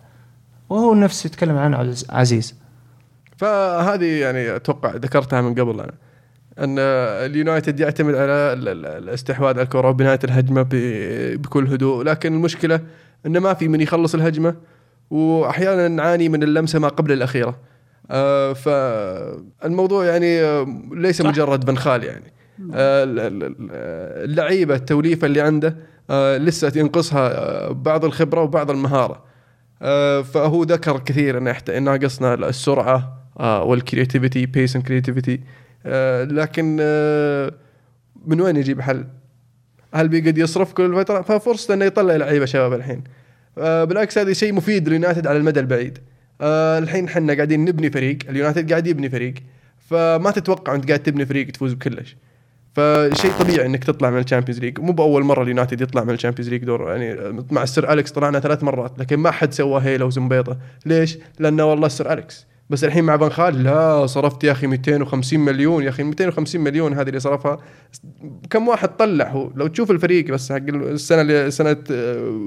وهو نفسه يتكلم عنه عزيز. فهذه يعني أتوقع ذكرتها من قبل أنا، أن اليونايتد يعتمد على الاستحواذ على الكرة وبنهاية الهجمة بكل هدوء، لكن المشكلة أن ما في من يخلص الهجمة، وأحيانا نعاني من اللمسة ما قبل الأخيرة. فالموضوع يعني ليس مجرد بنخال، يعني اللعيبة التوليفة اللي عنده لسه ينقصها بعض الخبرة وبعض المهارة. فهو ذكر كثير أن ناقصنا السرعة والكرياتيفيتي، بيس اند كرياتيفيتي، لكن من وين يجيب حل؟ هل بيقد يصرف كل فترة؟ ففرصة أنه يطلع لعيبة شباب الحين، بالعكس هذا شيء مفيد لليونايتد على المدى البعيد. الحين حنا قاعدين نبني فريق، اليونايتد قاعد يبني فريق، فما تتوقع أنت قاعد تبني فريق تفوز بكلش، فشيء طبيعي إنك تطلع من الشامبيونز ليج. مو بأول مرة اليونايتد يطلع من الشامبيونز ليج دور، يعني مع السير أليكس طلعنا 3 مرات، لكن ما حد سوى هيلة وزنبيطة. ليش؟ لأنه والله السير أليكس، بس الحين مع بنخال لا صرفت يا أخي 250 مليون، يا أخي 250 مليون هذه اللي صرفها كم واحد طلع. هو لو تشوف الفريق بس حق السنة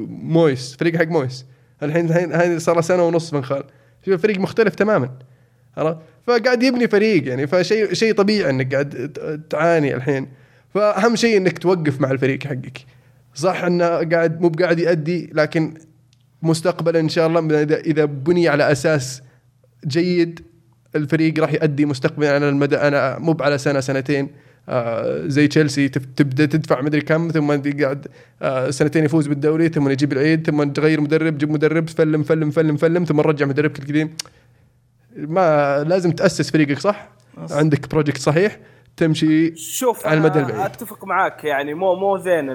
مويس، فريق حق مويس الحين هاي صار 1.5 سنة بنخال، شوف الفريق مختلف تماما، فقاعد يبني فريق يعني، فشيء طبيعي انك قاعد تعاني الحين. فأهم شيء انك توقف مع الفريق حقك، صح انه قاعد مو بقاعد يؤدي، لكن مستقبلا ان شاء الله اذا بني على اساس جيد الفريق راح يؤدي مستقبلا على المدى، انا مو على سنة سنتين زي تشيلسي تبدأ تدفع مدري كم، ثم قاعد 2 سنين يفوز بالدوري، ثم يجيب العيد، ثم تغير مدرب جيب مدرب فلم فلم فلم فلم، ثم رجع مدربك القديم. ما لازم تأسس فريقك صح، عندك بروجكت صحيح تمشي على المدى البعيد. أتفق معاك، يعني مو زين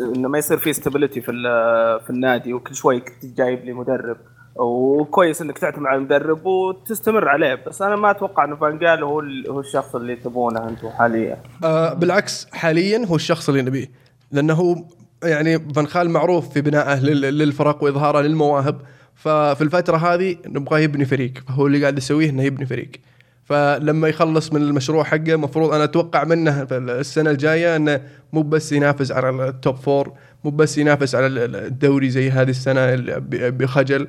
إنه ما يصير في استابيليتي في النادي، وكل شوي تجايب لي مدرب، وكويس انك تعتمد على المدرب وتستمر عليه، بس انا ما اتوقع انه فانجال هو الشخص اللي تبونه انتم حاليا. بالعكس حاليا هو الشخص اللي نبيه، لانه يعني فانخال معروف في بنائه للفرق واظهاره للمواهب، ففي الفتره هذه نبغى يبني فريق، فهو اللي قاعد يسويه انه يبني فريق. فلما يخلص من المشروع حقه مفروض انا اتوقع منه السنه الجايه انه مو بس ينافس على التوب 4، مو بس ينافس على الدوري زي هذه السنه بخجل،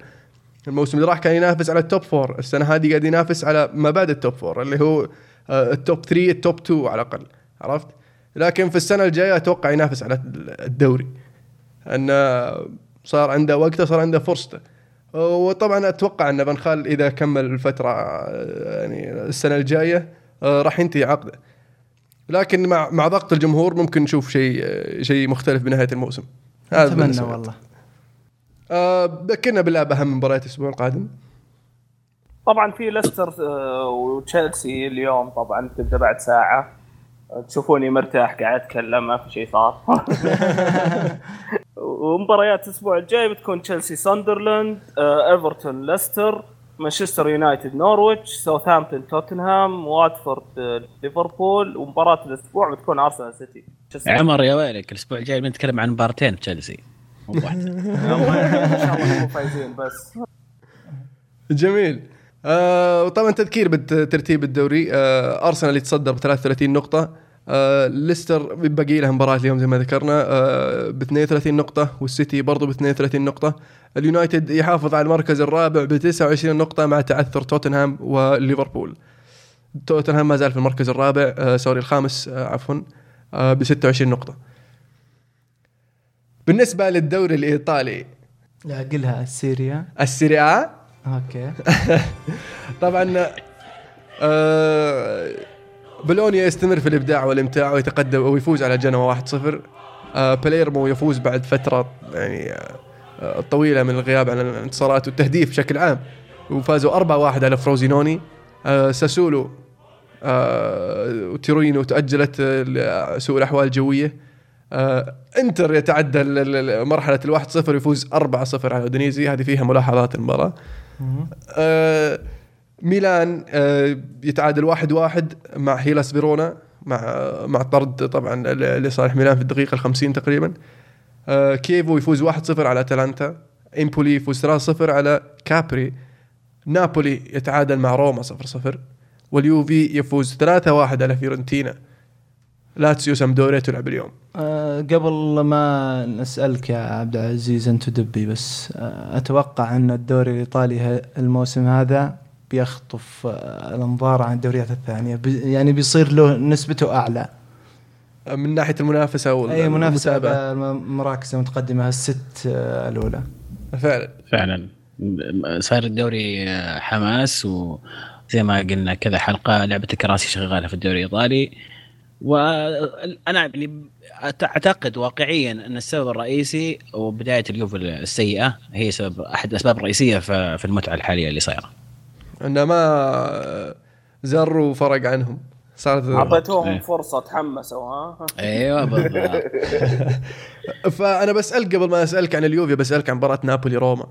الموسم اللي راح كان ينافس على التوب 4، السنة هذه قاعد ينافس على ما بعد التوب 4 اللي هو التوب 3 التوب 2 على الأقل، عرفت؟ لكن في السنة الجاية أتوقع ينافس على الدوري، أنه صار عنده وقته، صار عنده فرصته. وطبعا أتوقع أن بنخال إذا كمل الفترة يعني السنة الجاية راح ينتهي عقده، لكن مع ضغط الجمهور ممكن نشوف شيء مختلف بنهاية الموسم. أتمنى والله. ذكرنا بالله بأهم مباريات الأسبوع القادم. طبعا في ليستر وتشيلسي اليوم، طبعا تبدأ بعد ساعة، تشوفوني مرتاح قاعد أتكلم ما في شيء صار. ومباريات الأسبوع الجاي بتكون تشيلسي ساندرلاند، إيفرتون ليستر، مانشستر يونايتد نورويتش، ساوثهامبتون توتنهام، واتفورد ليفربول، ومباراة الأسبوع بتكون أرسنال سيتي. عمر يا ويلك الأسبوع الجاي بنتكلم عن مبارتين تشيلسي. بس جميل. وطبعا تذكير بالترتيب الدوري، أرسنال يتصدر ب33 نقطة، ليستر ببقي لها مباراة اليوم زي ما ذكرنا ب32 نقطة، والسيتي برضو ب32 نقطة. اليونايتد يحافظ على المركز الرابع ب29 نقطة مع تعثر توتنهام وليفربول. توتنهام ما زال في المركز الرابع الخامس عفوا ب26 نقطة. بالنسبة للدوري الإيطالي، لا قلها السيريا أوكي. طبعا بولونيا يستمر في الإبداع والإمتاع ويتقدم ويفوز على جنوا 1-0. بليرمو يفوز بعد فترة يعني طويلة من الغياب عن الانتصارات والتهديف بشكل عام، وفازوا 4-1 على فروزينوني. ساسولو وتيرينو تأجلت سوء الأحوال الجوية. انتر يتعدى مرحلة 1-0 يفوز 4-0 على أودينيزي، هذه فيها ملاحظات المباراة. ميلان يتعادل 1-1 مع هيلاس فيرونا مع طرد طبعا لصالح ميلان في الدقيقة 50 تقريبا. كييفو يفوز 1-0 على أتلانتا. إمبولي يفوز 3-0 على كابري. نابولي يتعادل مع روما 0-0، واليوفي يفوز 3-1 على فيورنتينا. لاتسيو سامدوريا تلعب اليوم. قبل ما نسألك يا عبد العزيز أنت دبي، بس أتوقع أن الدوري الإيطالي الموسم هذا بيخطف الأنظار عن الدوريات الثانية، يعني بيصير له نسبته أعلى من ناحية المنافسة والمنافسة المراكز المتقدمة الست الأولى. فعلا صار الدوري حماس، وزي ما قلنا كذا حلقة لعبة الكراسي شغالة في الدوري الإيطالي. وأنا يعني أعتقد واقعيا أن السبب الرئيسي وبداية اليوفي السيئة هي سبب أحد الأسباب الرئيسية في المتعة الحالية اللي صايرة، أنه ما زروا فرق عنهم، صارت عطيتهم فرصة تحمسوا. ايوه بالضبط. فأنا بسألك قبل ما أسألك عن اليوفي بسألك عن مباراة نابولي روما.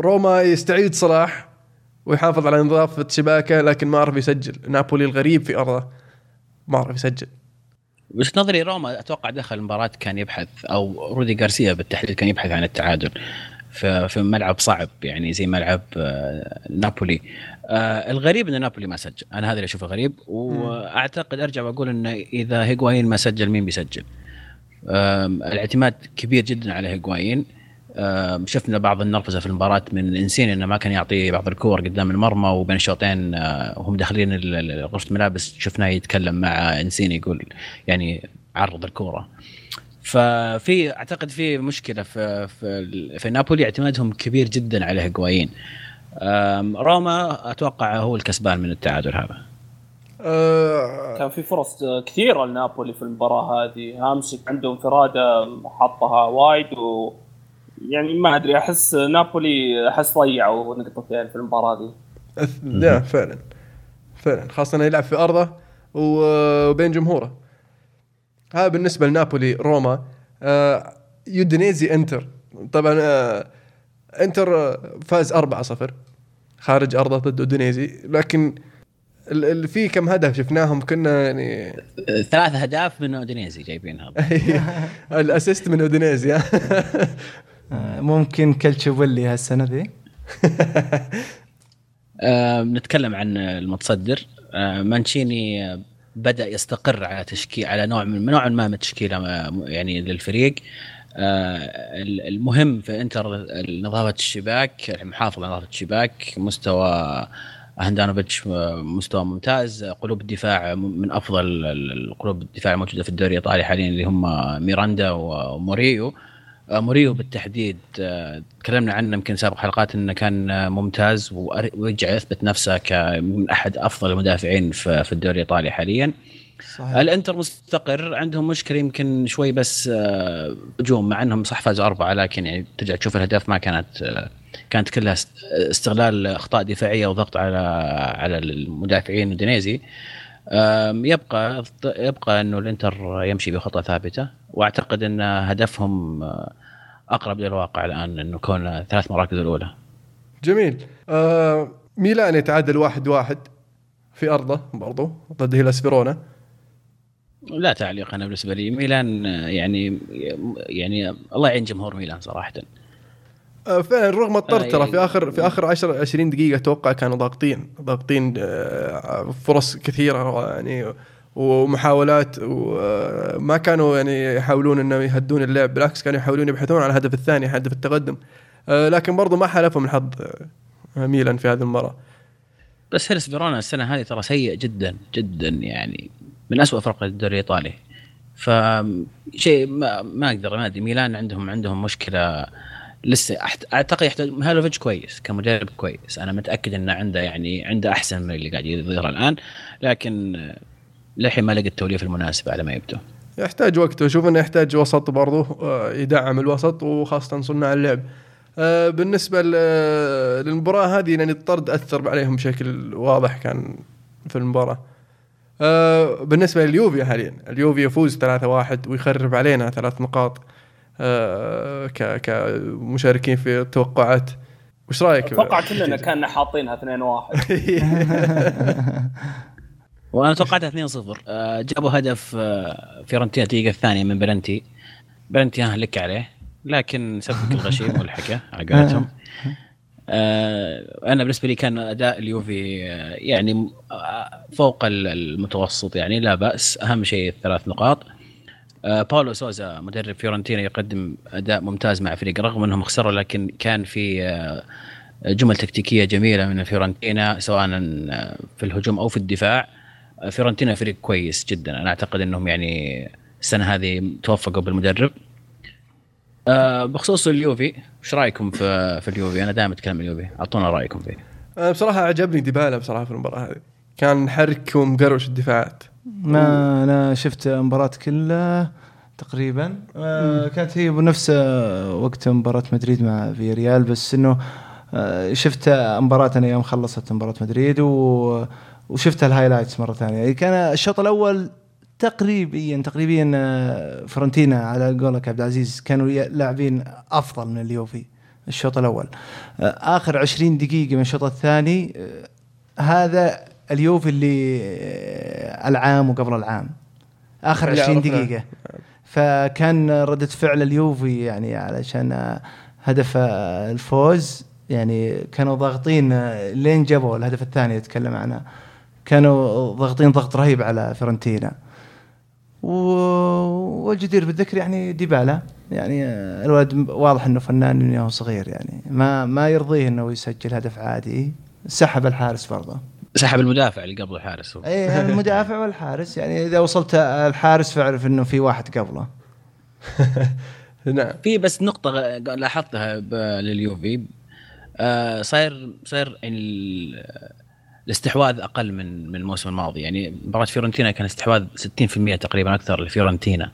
روما يستعيد صلاح ويحافظ على نظافة شباكه، لكن ما عرف يسجل. نابولي الغريب في أرضه ما عرف يسجل. بس نظري روما أتوقع دخل المباراة كان يبحث، أو رودي غارسيا بالتحديد كان يبحث عن التعادل في ملعب صعب يعني زي ملعب نابولي. الغريب أن نابولي ما سجل، أنا هذا اللي أشوفه غريب. وأعتقد أرجع وأقول أن إذا هيغوايين ما سجل مين بيسجل؟ الاعتماد كبير جدا على هيغوايين. شفنا بعض النرفزة في المباراة من إنسين أنه ما كان يعطي بعض الكور قدام المرمى، وبين شوطين هم داخلين غرفة ملابس شفناه يتكلم مع إنسين يقول يعني عرض الكورة. ففي أعتقد في مشكلة في نابولي، اعتمادهم كبير جدا على هيغوايين. روما أتوقع هو الكسبان من التعادل هذا. كان في فرص كثيرة لنابولي في المباراة هذه، هامسك عنده انفرادة حطها وايد، و يعني ما أدري أحس نابولي ضيعوا نقطتين في المباراة دي. لا فعلا خاصة أنه يلعب في أرضه وبين جمهوره. هذا بالنسبة لنابولي روما. يودينيزي انتر، طبعا انتر فاز 4-0 خارج أرضه ضد يودينيزي، لكن في كم هدف شفناهم كنا يعني 3 أهداف من أودينيزي جايبينها. الأسيست من أودينيزي. ممكن كالتشوبولي هالسنة ذي. نتكلم عن المتصدر. مانشيني بدأ يستقر على تشكيل، على نوع ما من تشكيله يعني للفريق. المهم في انتر نظافة الشباك، المحافظة على نظافة الشباك. مستوى هاندانوفيتش مستوى ممتاز. قلوب الدفاع من أفضل القلوب الدفاع الموجودة في الدوري الإيطالي حاليا، اللي هم ميراندا وموريو. موريو بالتحديد تكلمنا عنه يمكن سابق حلقات أنه كان ممتاز، ورجع يثبت نفسه كمن أحد أفضل المدافعين في الدوري الإيطالي حاليا. صحيح. الانتر مستقر، عندهم مشكلة يمكن شوي بس هجوم، مع أنهم صح فازوا 4، لكن يعني ترجع تشوف الهدف ما كانت كلها استغلال أخطاء دفاعية وضغط على المدافعين الدنيزي. يبقى أنه الانتر يمشي بخطة ثابتة، وأعتقد أن هدفهم أقرب للواقع الآن، أنه كون 3 مراكز الأولى. جميل. ميلان يتعادل 1-1 في أرضه برضو ضد هيلاس فيرونا. لا تعليق أنا بالنسبة لي ميلان، يعني الله يعين جمهور ميلان صراحة. فعلا رغم الطرطرة في آخر 10-20 دقيقة توقع كانوا ضاغطين فرص كثيرة يعني ومحاولات، وما كانوا يعني يحاولون أنه يهدون اللعب، بالعكس كانوا يحاولون يبحثون على الهدف الثاني، هدف التقدم. لكن برضو ما حالفهم الحظ ميلان في هذه المرة. بس هيلاس فيرونا السنة هذه ترى سيء جدا جدا، يعني من أسوأ فرق الدوري الإيطالي. فشيء ما أقدر، ميلان عندهم مشكلة لسه اعتقد يحتاج مهالوفيتش كويس كمدرب كويس. انا متاكد انه عنده يعني عنده احسن من اللي قاعد يظهر الان، لكن للحين ما لقى التوليفه المناسبه على ما يبدو. يحتاج وقت، وشوف انه يحتاج وسط برضه يدعم الوسط وخاصه صناع اللعب. بالنسبه للمباراه هذه لان الطرد اثر عليهم بشكل واضح كان في المباراه. بالنسبه لليوفي حاليا، اليوفي يفوز 3-1 ويخرب علينا 3 نقاط كمشاركين في التوقعات. وش رايك؟ اتوقع كلنا كنا حاطينها 2-1 وانا توقعتها 2-0. جابوا هدف فيورنتينا دقيقه الثانيه من بلنتي هلك عليه، لكن سبك الغشيم والحكه على قولتهم. انا بالنسبه لي كان اداء اليوفي يعني فوق المتوسط، يعني لا باس، اهم شيء 3 نقاط. باولو سوزا مدرب فيورنتينا يقدم اداء ممتاز مع فريق رغم انهم خسروا، لكن كان في جمل تكتيكيه جميله من فيورنتينا سواء في الهجوم او في الدفاع. فيورنتينا فريق كويس جدا، انا اعتقد انهم يعني السنه هذه توفقوا بالمدرب. بخصوص اليوفي، ايش رايكم في اليوفي؟ انا دائما اتكلم اليوفي، اعطونا رايكم فيه. بصراحه عجبني ديبالا بصراحه في المباراه هذه، كان حرك ومقروش الدفاعات. ما انا شفت مباراة كلها تقريبا، كانت هي بنفس وقت مباراة مدريد مع فياريال، بس انه شفت مباراة انا يوم خلصت مباراة مدريد وشفت الهايلايتس مرة ثانية. كان الشوط الاول تقريبا فرنتينا على قولك عبد العزيز كانوا لاعبين افضل من اليوفي الشوط الاول. اخر 20 دقيقة من الشوط الثاني هذا اليوفي اللي العام وقبل العام، آخر 20 دقيقة. فكان ردة فعل اليوفي يعني علشان هدف الفوز يعني كانوا ضاغطين لين جابوا الهدف الثاني أتكلم عنه، كانوا ضاغطين ضغط رهيب على فيرنتينا. والجدير بالذكر يعني ديبالا، يعني الولد واضح إنه فنان من يوم صغير، يعني ما يرضيه إنه يسجل هدف عادي. سحب الحارس برضه، سحب المدافع اللي قبله الحارس. اي المدافع والحارس، يعني اذا وصلت الحارس فاعرف انه في واحد قبله. نعم. في بس نقطه لاحظتها لليوفي، صاير الاستحواذ اقل من الموسم الماضي. يعني مباراه فيورنتينا كان استحواذ 60% تقريبا اكثر لفيورنتينا،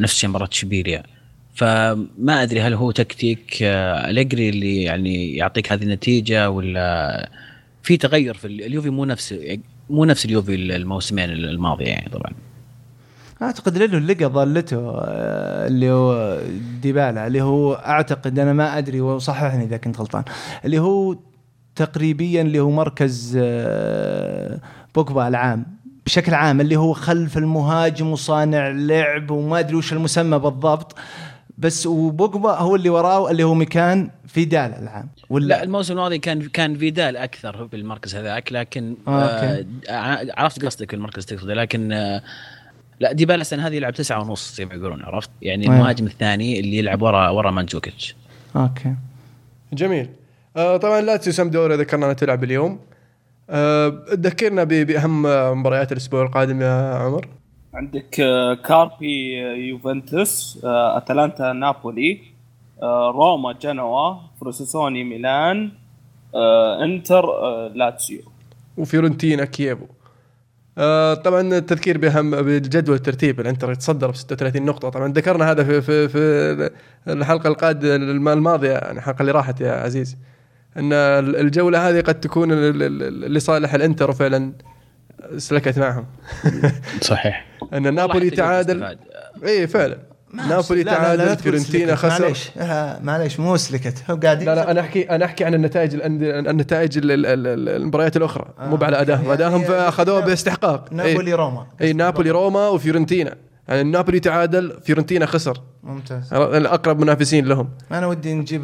نفس الشيء مباراه شبيليا. فما ادري هل هو تكتيك أليجري اللي يعني يعطيك هذه النتيجه، ولا في تغير في اليوفي؟ مو نفس اليوفي الموسمين الماضيه يعني. طبعا اعتقد لانه لقى ضالته اللي هو ديبالا، اللي هو اعتقد انا ما ادري وصححني اذا كنت غلطان، اللي هو تقريبا اللي هو مركز بوكبا العام بشكل عام، اللي هو خلف المهاجم وصانع لعب وما ادري وش المسمى بالضبط، بس وبوجبا هو اللي وراه اللي هو مكان فيدال العام. ولا الموسم الماضي كان فيدال اكثر بالمركز هذاك، لكن عرفت قصدك في المركز تقصد، لكن لا ديبالا السنه هذه يلعب 9.5 زي ما يقولون، عرفت يعني المهاجم الثاني اللي يلعب ورا مانجوكيتش. اوكي جميل. طبعا لاتسيو سم دوري ذكرنا انها تلعب اليوم. تذكرنا باهم مباريات الاسبوع القادم يا عمر. عندك كاربي يوفنتوس، أتلانتا نابولي، روما جنوا، فروسيسوني ميلان، انتر لاتسيو، وفيورنتينا كييفو. طبعا التذكير بهم بالجدول الترتيب، الانتر يتصدر ب 36 نقطة. طبعا ذكرنا هذا في الحلقة الماضية، يعني الحلقة اللي راحت يا عزيز، ان الجولة هذه قد تكون لصالح الانتر، وفعلا سلكت معهم. صحيح ان نابولي تعادل. اي فعلا نابولي تعادل، فيورنتينا خسر. معليش مو سلكت، هو قاعد. لا انا احكي عن النتائج المباريات الاخرى، مو على ادائهم فاخذوها باستحقاق. نابولي روما، اي نابولي روما وفيورنتينا، يعني نابولي تعادل فيورنتينا خسر. ممتاز، الاقرب منافسين لهم. انا ودي نجيب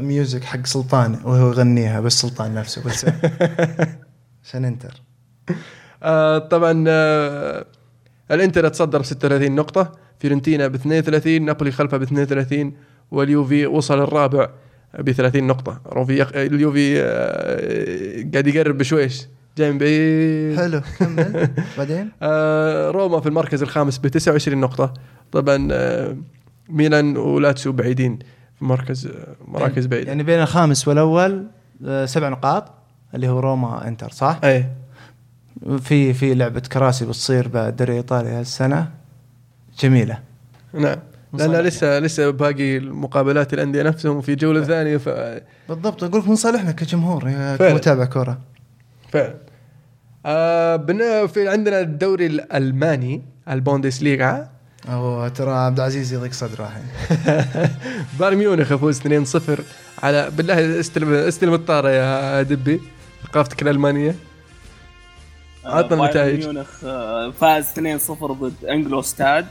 ميوزك حق سلطان وهو يغنيها، بس سلطان نفسه بس عشان انتر. طبعا الانتر تصدر ب 36 نقطة، فيورنتينا ب 32، نابولي خلفها ب 32، واليوفي وصل الرابع ب 30 نقطة. اليوفي قاعد يقرب بشويش، جاي من بعيد. حلو كمل بعدين. روما في المركز الخامس ب 29 نقطة. طبعا ميلان ولاتسيو بعيدين، مراكز بعيدة، يعني بين الخامس والأول 7 نقاط اللي هو روما إنتر، صح؟ أي. في لعبة كراسي بتصير بالدوري الإيطالي هالسنة جميلة. نعم، لأن لسه باقي المقابلات الأندية نفسهم في جولة ثانية. بالضبط، أقولك من صالحنا كجمهور كمتابع كرة فعلا. في عندنا الدوري الألماني البوندسليغا. ترى عبد العزيز يضيق صدره الحين. بايرن ميونخ فوز 2-0 على، بالله استلم الطاره يا دبي ثقافتك الالمانيه. عطنا النتائج. بايرن ميونخ فاز 2-0 ضد انجلوستاد.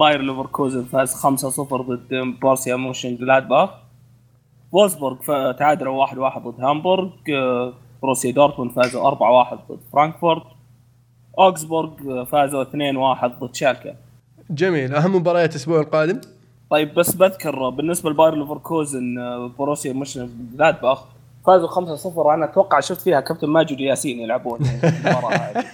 باير ليفركوزن فاز 5-0 ضد بورسيا مونشنغلادباخ. وولفسبورغ تعادلوا 1-1 ضد هامبورغ. بروسيا دورتموند فازوا 4-1 ضد فرانكفورت. اوكسبورغ فازوا 2-1 ضد شالكه. جميل. أهم مباريات الأسبوع القادم. طيب بس بذكر بالنسبة لباير ليفركوزن بروسيا مونشنغلادباخ فازوا 5-0. أنا أتوقع شفت فيها كابتن ماجد ياسين يلعبون المباراة هذه.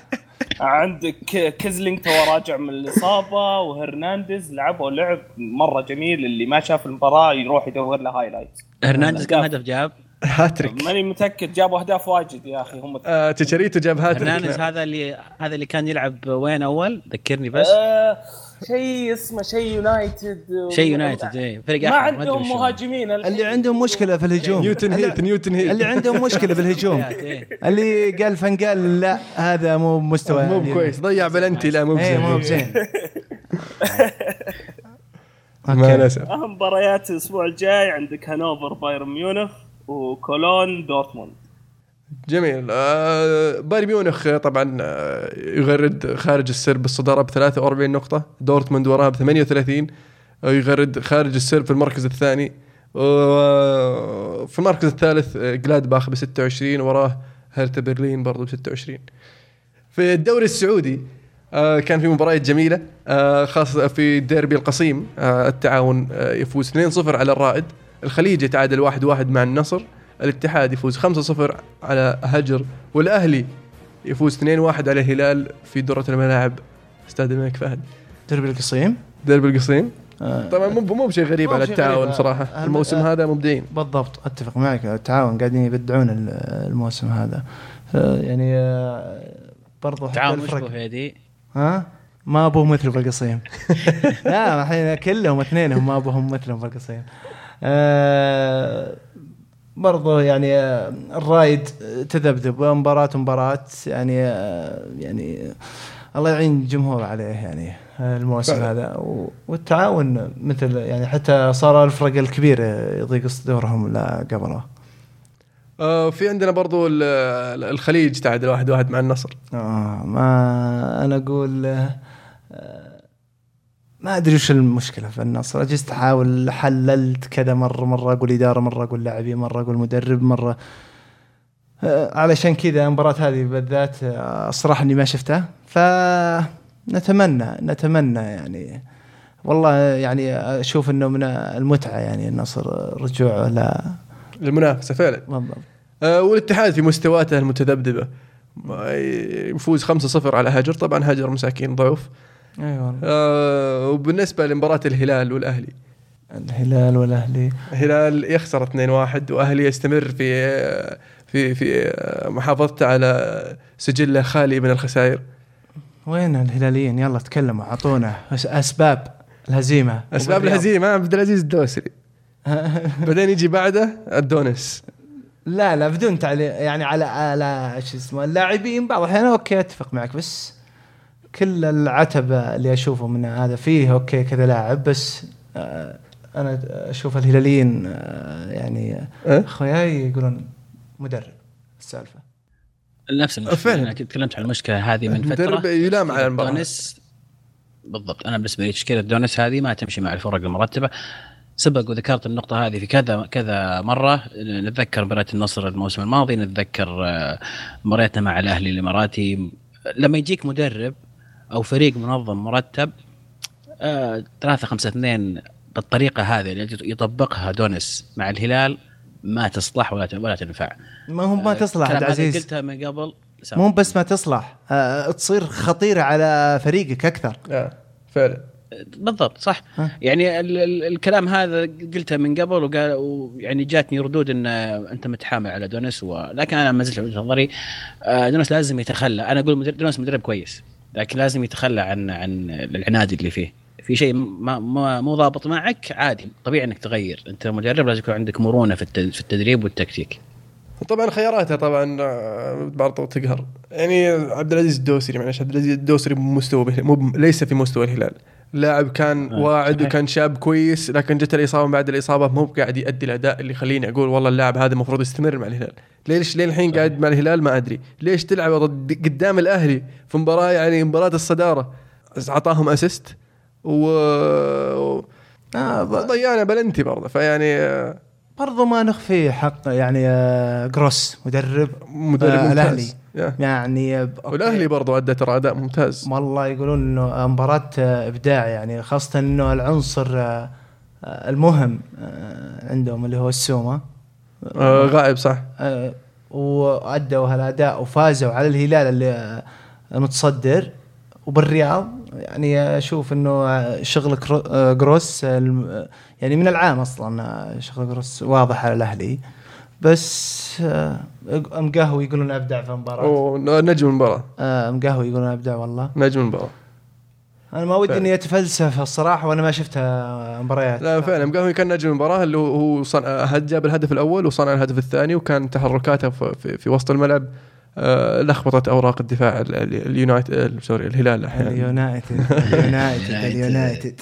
عندك كيزلينغ تو راجع من الإصابة، وهرنانديز لعبوا لعب مرة جميل، اللي ما شاف المباراة يروح يدور له هايلايتس. هرنانديز كم هدف جاب؟ هاتريك. ماني متأكد، جابوا أهداف واجد يا أخي هم. تشريته جاب هاتريك. هرنانديز هذا اللي كان يلعب وين أول؟ ذكرني بس. شيء اسمه شيء يونايتد اي فريق احمر. ما عندهم مهاجمين اللي عندهم مشكله في الهجوم. نيوتن هيت اللي عندهم مشكله في الهجوم. اللي قال فنقال لا هذا مو مستوى، مو كويس، ضيع بلنتي. لا مو زين. ما نسى. اهم مباريات الاسبوع الجاي عندك هانوفر بايرن ميونخ وكولون دورتموند. جميل. بايرن ميونخ طبعا يغرد خارج السير بالصدارة ب43 نقطة. دورتموند وراها ب38، يغرد خارج السير في المركز الثاني. في المركز الثالث جلادباخ ب26، وراه هرتا برلين برضو ب26. في الدوري السعودي كان في مباريات جميلة، خاصة في ديربي القصيم. التعاون يفوز 2-0 على الرائد. الخليج يتعادل 1-1 مع النصر. الاتحاد يفوز 5-0 على هجر. والأهلي يفوز 2-1 على الهلال في دورة الملاعب استاد الملك فهد. درب القصيم طبعا مو بشيء غريب على التعاون صراحة. الموسم هذا مبدعين. بالضبط، أتفق معك. التعاون قاعدين يبدعون الموسم هذا، يعني برضو تعاون مشبه هذه ما أبوهم مثل بالقصيم. لا الحين كلهم اثنينهم ما أبوهم مثلهم بالقصيم. برضو يعني الرايد تذبذب مباراة، يعني الله يعين الجمهور عليه يعني الموسم هذا. والتعاون مثل يعني حتى صار الفرق الكبيرة يضيق صدورهم لا قبله. في عندنا برضو الخليج تعادل 1-1 مع النصر. ما أنا أقول ما أدري وش المشكلة في النصر. جيت أحاول حللت كذا مرة أقول إدارة، مرة أقول لاعبين، مرة أقول مدرب، مرة علشان كذا المباراة هذه بالذات الصراحة إني ما شفتها. فنتمنى يعني والله يعني أشوف إنه من المتعة يعني النصر رجوعه للمنافسة فعلا. بالضبط. والاتحاد في مستوياته المتذبذبة يفوز 5-0 على هاجر. طبعا هاجر مساكين ضعف. أيوة. وبالنسبة لمباراة الهلال والأهلي الهلال يخسر 2-1، وأهلي يستمر في محافظته على سجله خالي من الخسائر. وين الهلاليين؟ يلا تكلموا، عطونا أسباب الهزيمة عبد العزيز الدوسري. بعدين يجي بعده الدونس. لا بدون تعليق يعني على ايش اسمه اللاعبين. بعض الحين اوكي اتفق معك، بس كل العتبة اللي أشوفه من هذا فيه أوكي كذا لاعب، بس أنا أشوف الهلاليين يعني أخوياي يقولون مدرب السالفة نفس المشكلة. أنا تكلمت عن المشكلة هذه من فترة. مدرب يلام على المباراة. بالضبط. أنا بالنسبة لي تشكيلة الدونس هذه ما تمشي مع الفرق المرتبة. سبق وذكرت النقطة هذه في كذا مرة. نتذكر مباراة النصر الموسم الماضي، نتذكر مباراتنا مع الأهلي الإماراتي. لما يجيك مدرب أو فريق منظم مرتب 3-5-2 بالطريقة هذه اللي يطبقها دونس مع الهلال ما تصلح ولا تنفع. ما هم ما تصلح عبد العزيز، قلتها من قبل. مو بس ما تصلح، تصير خطيرة على فريقك أكثر. فعلا. بالضبط صح. يعني الكلام هذا قلته من قبل وقال، ويعني جاتني ردود ان انت متحامل على دونس، ولكن انا ما زلت وجهه نظري دونس لازم يتخلى. انا اقول دونس مدرب كويس لكن لازم يتخلى عن العناد اللي فيه. في شيء مو ضابط معك عادي طبيعي انك تغير. انت مدرب لازم يكون عندك مرونه في التدريب والتكتيك. طبعا خياراته طبعا برضو تقهر. يعني عبد العزيز الدوسري، معناش عبد العزيز الدوسري مستوى ليس في مستوى الهلال. لاعب كان واعد وكان شاب كويس، لكن جت الإصابة. بعد الإصابة مو قاعد يؤدي الأداء اللي خليني أقول والله اللاعب هذا مفروض يستمر مع الهلال. ليش لين الحين قاعد مع الهلال ما أدري. ليش تلعب ضد قدام الأهلي في مباراة، يعني مباراة الصدارة، عطاهم أسيست ضيعنا بلنتي برضه. فيعني برضو ما نخفي حق يعني جروس مدرب الأهلي يعني والأهلي برضو أدى ترى أداء ممتاز. والله يقولون إنه مباراة إبداع، يعني خاصة إنه العنصر المهم عندهم اللي هو السومة غائب صح، وأدوا هالأداء وفازوا على الهلال اللي متصدر وبالرياض. يعني أشوف إنه شغل جروس يعني من العام أصلاً شغل جروس واضح على الأهلي، بس مقهوي يقولون أبدع في المباراة ونجم المباراة. مقهوي يقولون أبدع والله نجم المباراة. أنا ما ودي إني أتفلسف الصراحة، وأنا ما شفتها مباريات. لا فعلاً مقهوي كان نجم المباراة، اللي هو جاب الهدف الأول وصنع الهدف الثاني، وكان تحركاته في وسط الملعب لخبطت أوراق الدفاع اليونايتد، سوري الهلال أحيانا اليونايتد.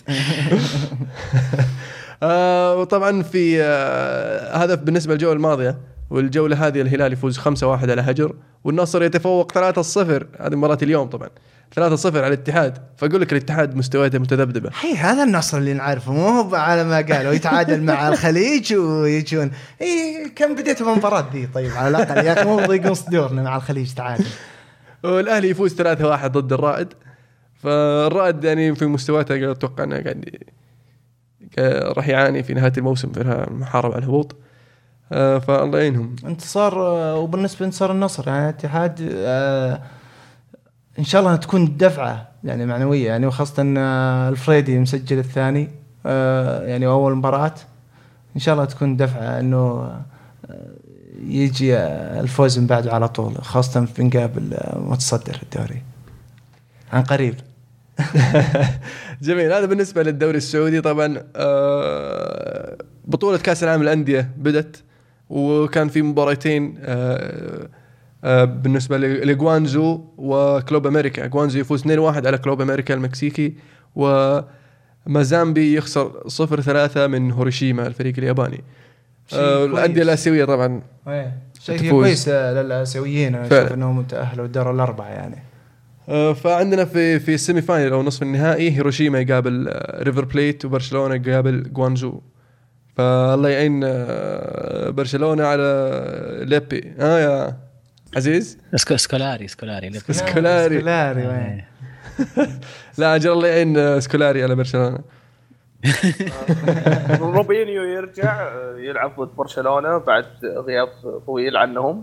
وطبعا في هدف بالنسبة للجولة الماضية، والجولة هذه الهلال يفوز 5-1 على هجر، والنصر يتفوق 3-0. هذه مباراة اليوم طبعا 3-0 على الاتحاد. فأقول لك الاتحاد مستوياته متذبذبة. هذا النصر اللي نعرفه، مو على ما قالوا يتعادل مع الخليج ويجون كم بديت المباراة دي. طيب على الأقل يا أخي مو ضيقون صدورنا مع الخليج تعادل. والأهلي يفوز 3-1 ضد الرائد. فالرائد يعني في مستوياته أتوقع أنه راح يعاني في نهاية الموسم في محاربة على الهبوط، فالله يعينهم. انتصار. وبالنسبة لانتصار النصر يعني الاتحاد إن شاء الله تكون دفعة يعني معنوية، يعني وخاصة أن الفريدي مسجل الثاني يعني أول مباراة. إن شاء الله تكون دفعة أنه يجي الفوز من بعده على طول، خاصة بنقابل متصدر الدوري عن قريب. جميل. هذا بالنسبة للدوري السعودي. طبعا بطولة كأس العالم للأندية بدت، وكان في مباراتين بالنسبة لغوانزو وكلوب أمريكا. غوانزو يفوز 2-1 على كلوب أمريكا المكسيكي، ومازامبي يخسر 0-3 من هيروشيما الفريق الياباني. الأندية الآسيوية طبعا شيء كويس للآسيويين، أنا أشوف أنهم تأهلوا الدور الأربعة يعني. فعندنا في السيمي فاينل أو نصف النهائي، هيروشيما يقابل ريفر بليت، وبرشلونة يقابل غوانزو. فالله يعين برشلونة على ليبي يا عزيز. سكولاري. لا أجل الله يعين سكولاري على برشلونة. روبينيو يرجع يلعب ضد برشلونة بعد غياب طويل عنهم.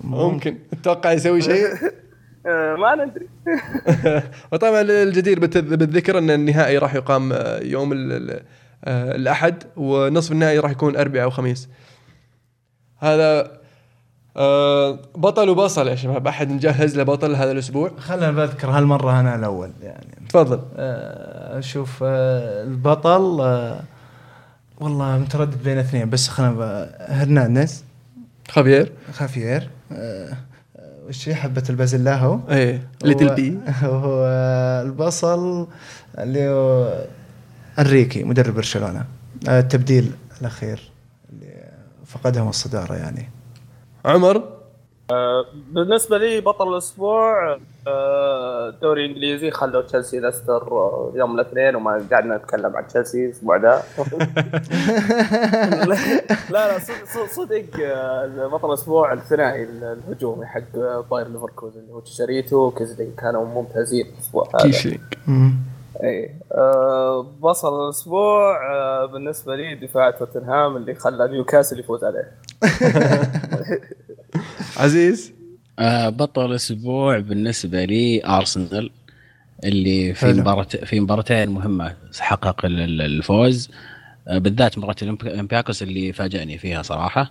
ممكن أتوقع يسوي شيء. ما ندري. وطبعا الجدير بالذكر أن النهائي راح يقام يوم الأحد، ونصف النهائي راح يكون أربعاء وخميس. هذا بطل وبصل يا شباب. أحد نجهز لبطل هذا الأسبوع؟ خلنا بذكر هالمرة أنا الأول يعني. تفضل. أشوف البطل والله متردد بين اثنين، بس خلنا هرنانديز خافيير والشي حبة البازلاهو ليتل بي. هو البصل اللي هو أنريكي مدرب برشلونة، التبديل الأخير اللي فقدهم الصدارة يعني. عمر بالنسبة لي بطل الأسبوع الدوري الإنجليزي، خلوا تشيلسي ليستر يوم الاثنين، وما قعدنا نتكلم عن تشيلسي الأسبوع ده. لا صدق بطل الأسبوع الثنائي الهجومي حق باير ليفركوزن اللي هو تشاريتو وكيزلي، كانوا ممتازين الأسبوع هذا. اي بصل الاسبوع بالنسبه لي دفاع توتنهام اللي خلى نيوكاسل يفوز عليه. عزيز بطل الاسبوع بالنسبه لي ارسنال اللي في مباراتين مهمه حقق الفوز، بالذات مباراه الأولمبياكوس اللي فاجأني فيها صراحه.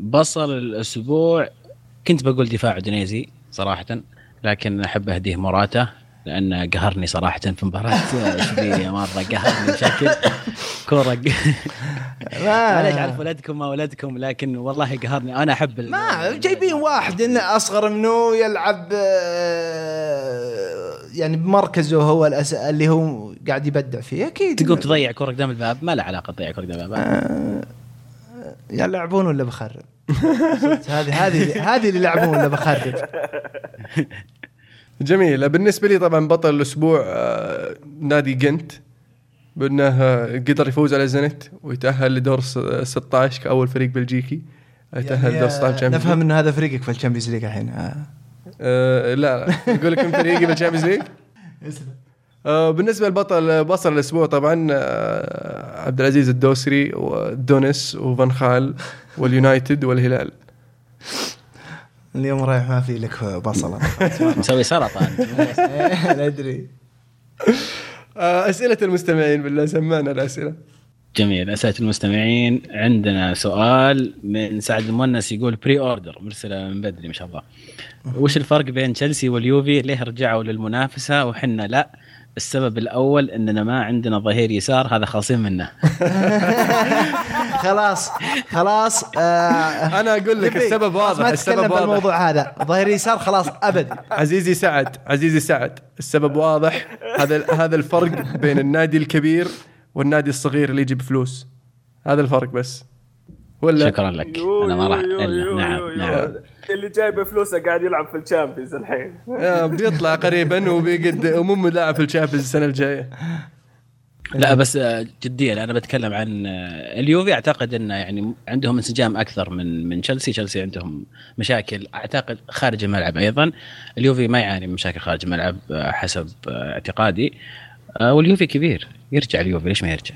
بصل الاسبوع كنت بقول دفاع دنيزي صراحه، لكن احب اهديه مراته لأن قهرني صراحة في مباراة شبيلية، مرة قهرني بشكل كورة ما ليش عارف ولدكم ما ولدكم، لكن والله قهرني. أنا أحب ما جايبين واحد إنه أصغر منه يلعب يعني بمركزه هو اللي هو قاعد يبدع فيه، أكيد تقوم تضيع كورة قدام الباب، ما له علاقة تضيع كورة قدام الباب. يلعبون ولا بخرب هذه اللي يلعبون ولا بخرب. جميل. بالنسبة لي طبعا بطل الأسبوع نادي جنت، بأنه قدر يفوز على زينت ويتأهل لدور 16 كأول فريق بلجيكي يتأهل يعني دور 16 جامبيز. نفهم أن هذا فريقك في الشامبيونز ليج الحين؟ لا أقول لكم فريقي في الشامبيونز ليج. بالنسبة لبطل بصل الأسبوع طبعا عبد العزيز الدوسري ودونس وفنخال واليونايتد والهلال. اليوم رايح ما في لك بصلة مسوي سرطان لا أدري. أسئلة المستمعين بالله، سمعنا الأسئلة. جميل. أسئلة المستمعين عندنا سؤال من سعد المونس يقول بري أوردر مرسلة من بدري ما شاء الله، وش الفرق بين تشيلسي واليوفي؟ ليه رجعوا للمنافسة وحنا لا؟ السبب الأول إننا ما عندنا ظهير يسار، هذا خالصين منه. خلاص أنا أقول لك السبب واضح. ما تتكلم بالموضوع هذا، ظهير يسار خلاص أبد. عزيزي سعد السبب واضح، هذا الفرق بين النادي الكبير والنادي الصغير اللي يجيب فلوس، هذا الفرق بس. ولا شكرا لك. أنا ما راح. نعم. اللي جايبه فلوسه قاعد يلعب في الشامبيونز الحين. بيطلع قريبا وبيقد أمم لاعب في الشامبيونز السنة الجاية. لا بس جديا أنا بتكلم عن اليوفي، أعتقد إنه يعني عندهم انسجام أكثر من تشيلسي عندهم مشاكل أعتقد خارج الملعب أيضا. اليوفي ما يعاني من مشاكل خارج الملعب حسب اعتقادي، واليوفي كبير يرجع. اليوفي ليش ما يرجع؟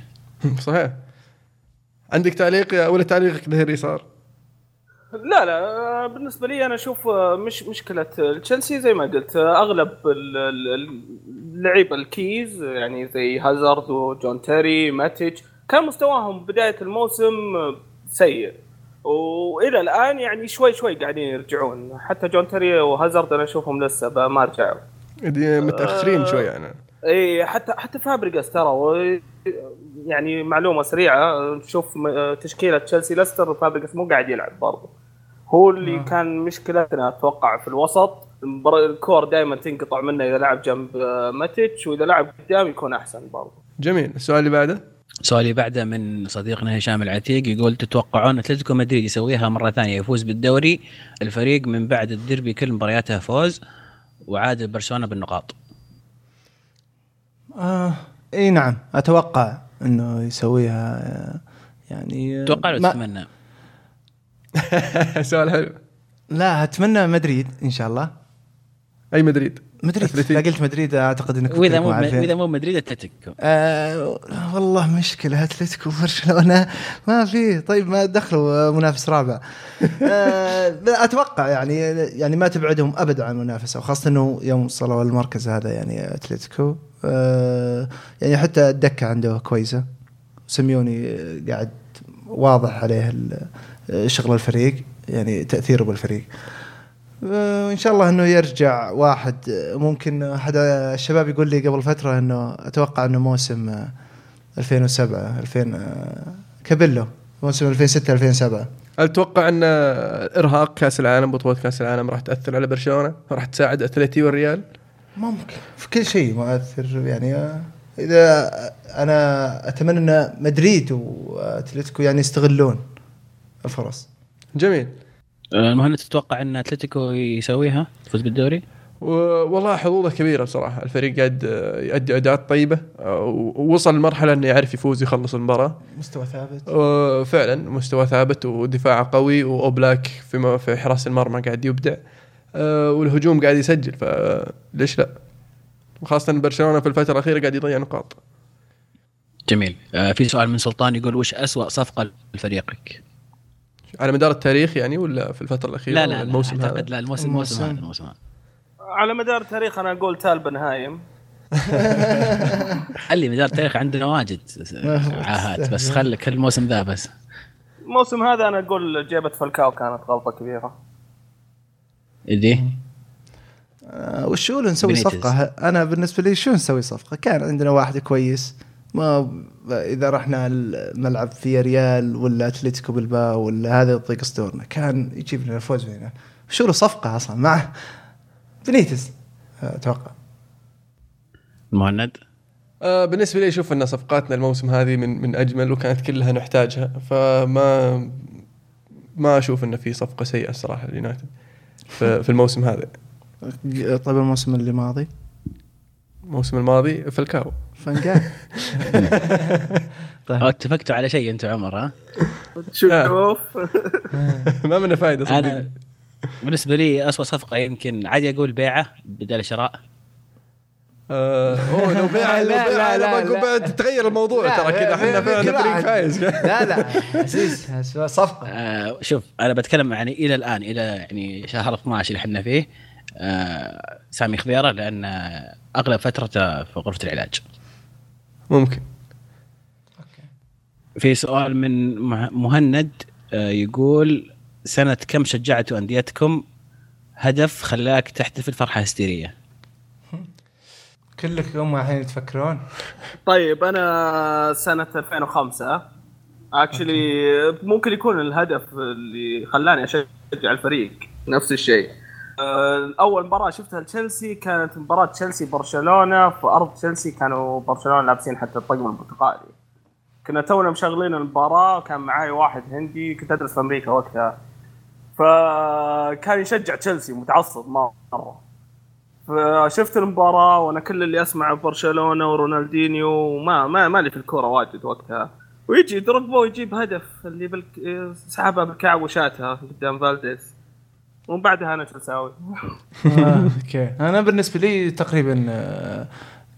صحيح. عندك تعليق ولا تعليقك ظهير يسار؟ لا بالنسبة لي أنا أشوف مش مشكلة تشيلسي زي ما قلت، أغلب اللعيبة الكيز يعني زي هازارد وجون تيري ماتيتش كان مستواهم بداية الموسم سيء، وإلى الآن يعني شوي قاعدين يرجعون. حتى جون تيري وهازارد أنا أشوفهم لسه ما رجعوا، متأخرين شوي يعني. إيه حتى فابريغاس ترى يعني معلومة سريعة، نشوف تشكيلة تشيلسي ليستر فابريغاس مو قاعد يلعب برضه، هو اللي كان مشكلتنا أتوقع في الوسط. الكور دائما تنقطع منه، إذا لعب جنب ماتيتش وإذا لعب قدام يكون أحسن برضه. جميل. السؤال اللي بعده من صديقنا هشام العتيق يقول تتوقعون أتلتيكو مدريد يسويها مرة ثانية يفوز بالدوري؟ الفريق من بعد الديربي كل مبارياته فوز وعادل برشلونة بالنقاط. اي نعم، اتوقع انه يسويها يعني. اتوقع اتمنى سؤال حلو. لا اتمنى مدريد ان شاء الله. اي مدريد؟ لا قلت مدريد اعتقد انك. واذا مو مدريد اتلتيكو. والله مشكله اتلتيكو برشلونه ما في. طيب ما دخلوا منافس رابع. اتوقع يعني ما تبعدهم ابدا عن المنافسه، وخاصه انه يوم وصلوا المركز هذا يعني اتلتيكو يعني حتى الدكة عنده كويسة، سيميوني قاعد واضح عليه شغل الفريق يعني تأثيره بالفريق. وإن شاء الله إنه يرجع واحد. ممكن أحد الشباب يقول لي قبل فترة إنه أتوقع إنه موسم 2007 كابيلو موسم 2006 2007، أتوقع أن إرهاق كأس العالم بطولة كأس العالم راح تأثر على برشلونة، راح تساعد أتلتي والريال. ممكن في كل شيء مؤثر يعني. إذا أنا أتمنى أن مدريد وأتلتيكو يعني يستغلون الفرص. جميل. المهند تتوقع أن أتلتيكو يسويها يفوز بالدوري؟ والله حظوظه كبيرة بصراحة، الفريق قاعد يؤدي أداءات طيبة ووصل لمرحلة أنه يعرف يفوز يخلص المباراة. مستوى ثابت فعلا، مستوى ثابت ودفاع قوي، وأوبلاك في حراس المرمى قاعد يبدع، والهجوم قاعد يسجل، فليش لا؟ وخاصة برشلونة في الفترة الأخيرة قاعد يضيع نقاط. جميل. في سؤال من سلطان يقول وش أسوأ صفقة لفريقك على مدار التاريخ يعني، ولا في الفترة الأخيرة؟ لا الموسم هذا. على مدار تاريخ أنا أقول تال بن هايم. خلي مدار تاريخ عندنا واجد عاهات، بس خلك الموسم ذا. بس الموسم هذا أنا أقول جيبة فالكاو كانت غلطة كبيرة. إيه وشو نسوي صفقة؟ أنا بالنسبة لي شو نسوي صفقة؟ كان عندنا واحد كويس، ما إذا رحنا نلعب في ريال ولا أتلتيكو بالباو ولا هذا يطيق اسطورنا كان يجيب لنا فوز هنا. شو له صفقة أصلا مع بنيتس؟ أتوقع مهند. بالنسبة لي أشوف أن صفقاتنا الموسم هذه من أجمل وكانت كلها نحتاجها، فما أشوف أن في صفقة سيئة الصراحة اليونايتد في الموسم هذا. طيب الموسم اللي ماضي، الموسم الماضي فالكاو فنجان. طيب اتفقتوا على شيء انت عمر؟ ها شوف ما منه فايدة صدق. بالنسبة لي أسوأ صفقة يمكن عادي أقول بيعة بدل شراء. أوه لو بيعة لو بيعة تتغير الموضوع ترى كده احنا فعلا فريق فايز. لا لا أسوأ صفقة. شوف أنا بتكلم يعني إلى الآن، إلى يعني شهر 12 اللي حنا فيه، سامي خضيرة لأن أغلب فترته في غرفة العلاج. ممكن في سؤال من مهند يقول سنة كم شجعتوا أنديتكم هدف خلاك تحتفل فرحة هستيرية؟ كلكم الحين تفكرون. طيب أنا سنة 2005 اكشلي ممكن يكون الهدف اللي خلاني أشجع الفريق نفس الشيء. أول مباراة شفتها لتشيلسي كانت مباراة تشيلسي برشلونة في أرض تشيلسي، كانوا برشلونة لابسين حتى الطقم البرتقالي، كنا تونا مشغلين المباراة وكان معاي واحد هندي كنت أدرس في أمريكا وقتها، فكان يشجع تشيلسي متعصب مرة، فشفت المباراة وأنا كل اللي أسمعه برشلونة ورونالدينيو وما ما مالي في الكورة واجد وقتها، ويجي دروجبا ويجيب هدف اللي سحبها بالكعب وشاتها قدام فالديز، ومن بعدها أنا شو أساوي؟ أنا بالنسبة لي تقريبا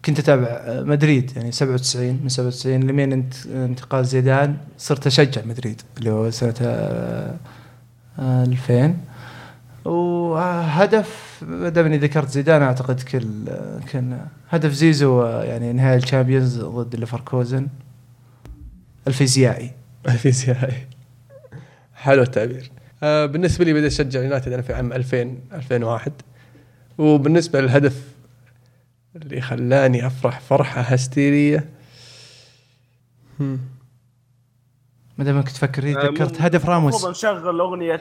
كنت أتابع مدريد يعني 97 من 97 لمين انتقال زيدان صرت أشجع مدريد اللي هو سنة 2000. وهدف دام إني ذكرت زيدان أعتقد كان هدف زيزو يعني نهائي الشامبيونز ضد ليفركوزن الفيزيائي. حلو التعبير. بالنسبة لي بدأت أشجع يونايتد أنا في عام 2000 2001، وبالنسبة للهدف اللي خلاني أفرح فرحة هستيرية مدام كنت تفكر ذكرت هدف راموس. والله نشغل أغنية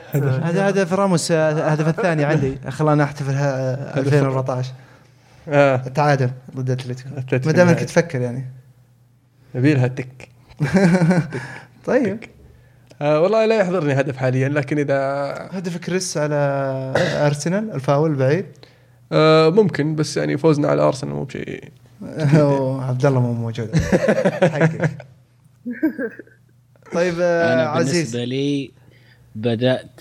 هدف راموس، هدف الثاني عندي خلاني أحتفل 2014 تعادل ضد أتلتيكو. مدام كنت تفكر يعني نبيلها تك. طيب والله لا يحضرني هدف حاليا، لكن إذا هدف كريس على أرسنال الفاول بعيد ممكن، بس يعني فوزنا على أرسنال مو بشيء. عبد الله مو موجود. طيب أنا عزيز بالنسبة لي بدأت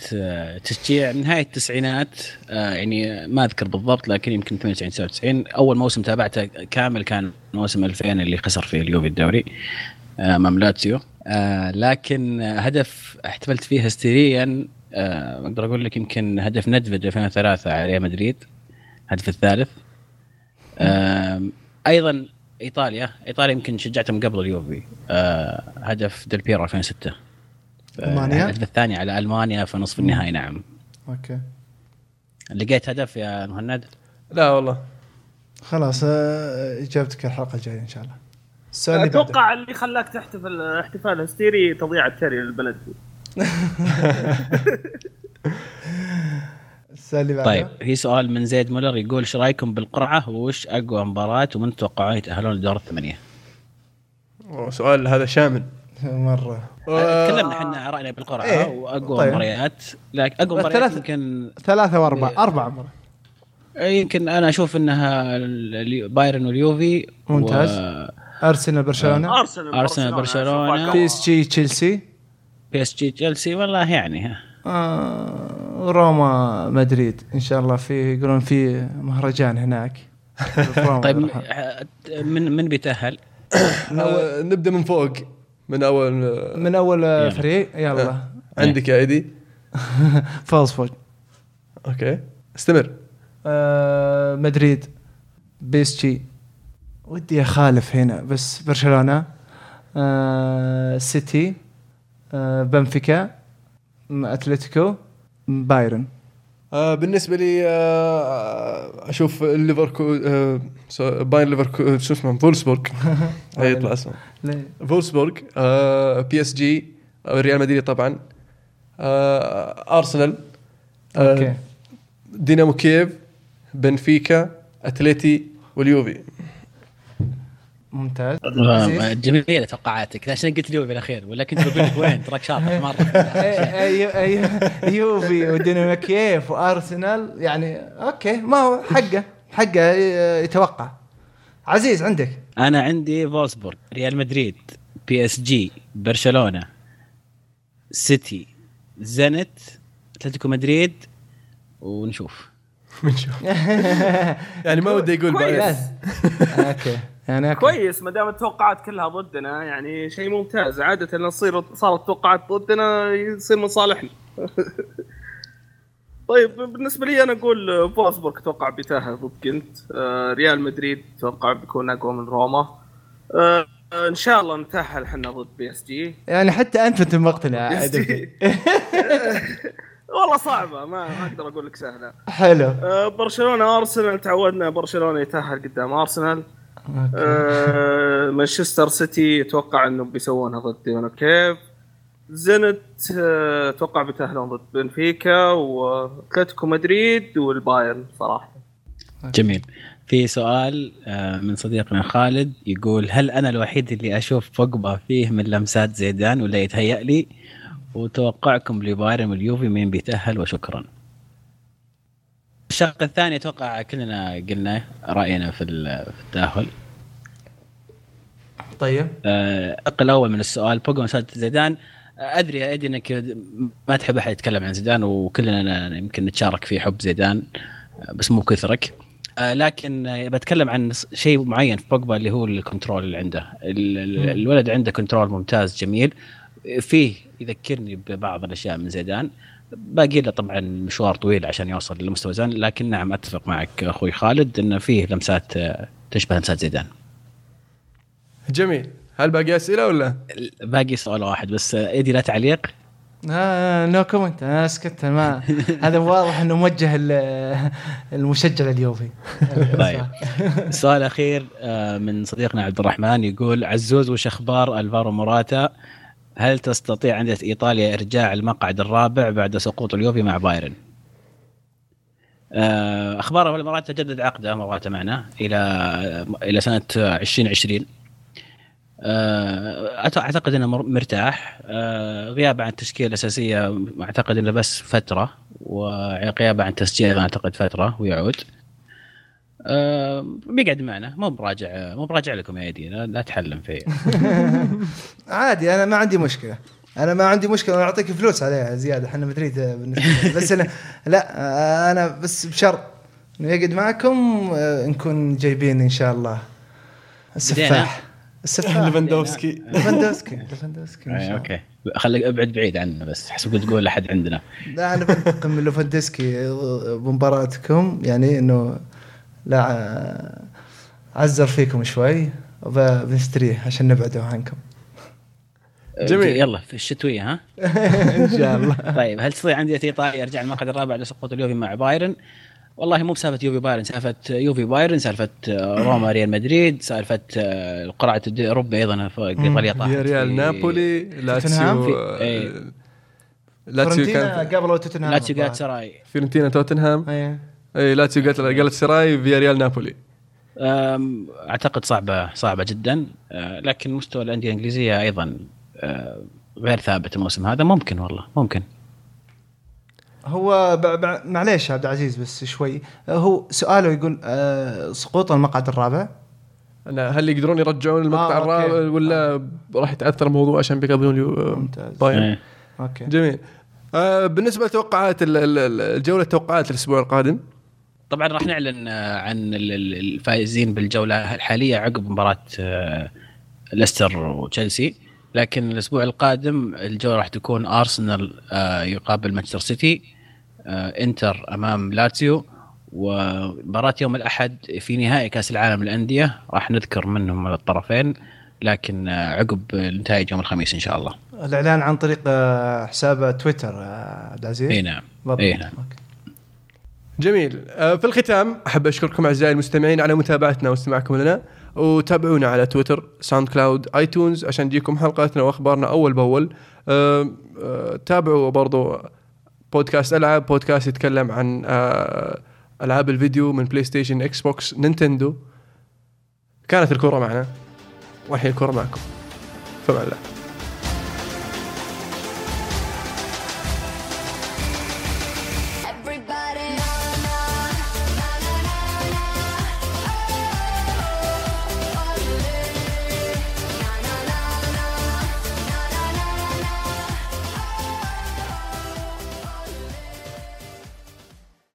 تشجيع نهاية التسعينات، يعني ما أذكر بالضبط لكن يمكن 98-97 أول موسم تابعته كامل كان موسم 2000 اللي خسر فيه اليوفي الدوري أمام لاتسيو، لكن هدف احتفلت فيه هستيريا أقدر أقول لك يمكن هدف ندفد 2003 على ريال مدريد هدف الثالث. أيضا إيطاليا يمكن شجعتهم قبل اليوفي، هدف ديل بيرو 2006 الهدف الثاني على ألمانيا في نصف النهائي. نعم أوكي. لقيت هدف يا مهند؟ لا والله خلاص إجابتك الحلقة الجاية إن شاء الله. أتوقع اللي خلاك تحتفل احتفال هستيري تضيع التاري للبلد. طيب في سؤال من زيد مولر يقول شو رايكم بالقرعه وش اقوى مباراه ومن تتوقعون يتاهلون لدور الثمانيه؟ سؤال هذا شامل مره. تكلمنا احنا راينا بالقرعه ايه؟ واقوى طيب. مباريات لكن اقوى مباريات يمكن 3 و4 يمكن انا اشوف انها بايرن واليوفي ممتاز ارسنال برشلونه بي اس جي تشيلسي والله يعني روما مدريد إن شاء الله في يقولون في مهرجان هناك. طيب من بيتأهل؟ نبدأ من فوق من أول فريق يلا. عندك يا إيدي؟ فولسبورغ. أوكي استمر. مدريد، بي اس جي، ودي أخالف هنا بس برشلونة، سيتي، بنفيكا، أتلتيكو، بايرن. بالنسبة لي أشوف بايرن ليفركوزن، شو اسمه، فولسبورغ، هيطلع اسمه فولسبورغ، بي اس جي، ريال مدريد طبعا، أرسنال، دينامو كييف، بنفيكا، أتلتي واليوفي. ممتاز، جميلة توقعاتك، عشان قلت اليوفي الأخير ولا كنت بقول لك وين تراك شاطر مرة. يوفي ودينامو كييف وأرسنال، يعني أوكي، ما هو حقه يتوقع. عزيز عندك؟ أنا عندي فولسبورغ، ريال مدريد، بي اس جي، برشلونة، سيتي، زينت، أتلتيكو مدريد، ونشوف يعني ما ودي يقول بايرن. اوكي يعني كويس، ما دام التوقعات كلها ضدنا يعني شيء ممتاز. عاده نصير صارت التوقعات ضدنا يصير من صالحنا. طيب بالنسبه لي انا اقول فولسبورغ اتوقع بيتاهل ضد جنت، ريال مدريد اتوقع بيكون اقوى من روما، ان شاء الله نتاهل احنا ضد بي اس جي. يعني حتى انت مقتنع؟ والله صعبة، ما أقدر أقول لك سهلة. حلو. برشلونة أرسنال، تعودنا برشلونة يتأهل قدام أرسنال. مانشستر سيتي أتوقع إنه بيسوونها ضد دينامو كييف. زينت أتوقع بيتأهلون ضد بنفيكا، وأتلتيكو مدريد والبايرن صراحة. جميل. في سؤال من صديقنا خالد يقول: هل أنا الوحيد اللي أشوف بوجبا فيه من لمسات زيدان ولا يتهيأ لي؟ وتوقعكم لبايرن واليوفي مين بيتأهل؟ وشكرا. الشق الثاني توقع كلنا قلنا رأينا في التأهل. طيب أقل أول من السؤال بوجبا مسات زيدان. أدري يا أدي أنك ما تحب أحد يتكلم عن زيدان، وكلنا يمكن نتشارك في حب زيدان بس مو كثرك، لكن بتكلم عن شيء معين في بوجبا اللي هو الكنترول اللي عنده. الولد عنده كنترول ممتاز جميل، فيه يذكرني ببعض الأشياء من زيدان، باقي له طبعا مشوار طويل عشان يوصل لمستوى زيدان، لكن نعم أتفق معك أخوي خالد أن فيه لمسات تشبه لمسات زيدان. جميل. هل باقي أسئلة ولا؟ باقي سؤال واحد بس. إيدي لا تعليق؟ نو كومنت، أنا سكت. ما هذا واضح أنه موجه المشجع اليوفي. طيب سؤال أخير من صديقنا عبد الرحمن يقول: عزوز وش أخبار ألفارو موراتا؟ هل تستطيع عندة إيطاليا إرجاع المقعد الرابع بعد سقوط اليوفي مع بايرن؟ أخبار أول مرة تجدد عقده مرات معنا إلى سنة 2020. أعتقد أنه مرتاح. غياب عن التشكيلة الأساسية أعتقد أنه بس فترة، وغياب عن تسجيل أعتقد فترة ويعود. بيقعد معنا، مو براجع لكم يا يدي، لا تحلم فيه. عادي، انا ما عندي مشكله، انا اعطيك فلوس عليها زياده، احنا مدريد بالنسبه. بس انا بس بشرط انه يقعد معكم، نكون جايبين ان شاء الله السفاح ليفاندوفسكي. اوكي، خليك ابعد بعيد عنا، بس حسب تقول لحد عندنا. لا انا بنتقم من ليفاندوفسكي بمباراتكم، يعني انه لا أعذر فيكم شوي وبنشتريه عشان نبعده عنكم. جميل، يلا في الشتوية ها. إن شاء الله. طيب هل تستطيع عندي إيطاليا أرجع المقعد الرابع لسقوط اليوفي مع بايرن؟ والله مو بسالفة يوفي بايرن، سالفة يوفي بايرن، سالفة روما ريال مدريد، سالفة القرعة الأوروبية أيضا في إيطاليا طاحت، ريال نابولي، لاتسيو، لاتسيو قالت سراي، فيورنتينا، توتنهام، لاتسيو قالت سراي، فياريال، نابولي. أعتقد صعبة جدا، لكن مستوى الأندية الإنجليزية أيضا غير ثابت الموسم هذا. ممكن هو معليش عبد العزيز بس شوي، هو سؤاله يقول سقوط المقعد الرابع، هل يقدرون يرجعون المقطع الرابع ولا راح يتأثر الموضوع عشان بيقضون؟ طيب أوكي. جميل. بالنسبة لتوقعات الجولة، توقعات الأسبوع القادم طبعا راح نعلن عن الفائزين بالجوله الحاليه عقب مباراه ليستر وتشيلسي، لكن الاسبوع القادم الجوله راح تكون ارسنال يقابل مانشستر سيتي، انتر امام لاتسيو، ومباراة يوم الأحد في نهائي كأس العالم للأندية راح نذكر منهم الطرفين لكن عقب النتائج يوم الخميس إن شاء الله. الإعلان عن طريق حساب تويتر عبد العزيز. إيه نعم. إيه نعم. جميل. في الختام أحب أشكركم أعزائي المستمعين على متابعتنا واستماعكم لنا، وتابعونا على تويتر، ساوند كلاود، آيتونز عشان يجيكم حلقاتنا وأخبارنا أول بأول. تابعوا برضو بودكاست ألعاب، بودكاست يتكلم عن ألعاب الفيديو من بلاي ستيشن، إكس بوكس، نينتندو. كانت الكورة معنا وحين الكورة معكم، فمع الله.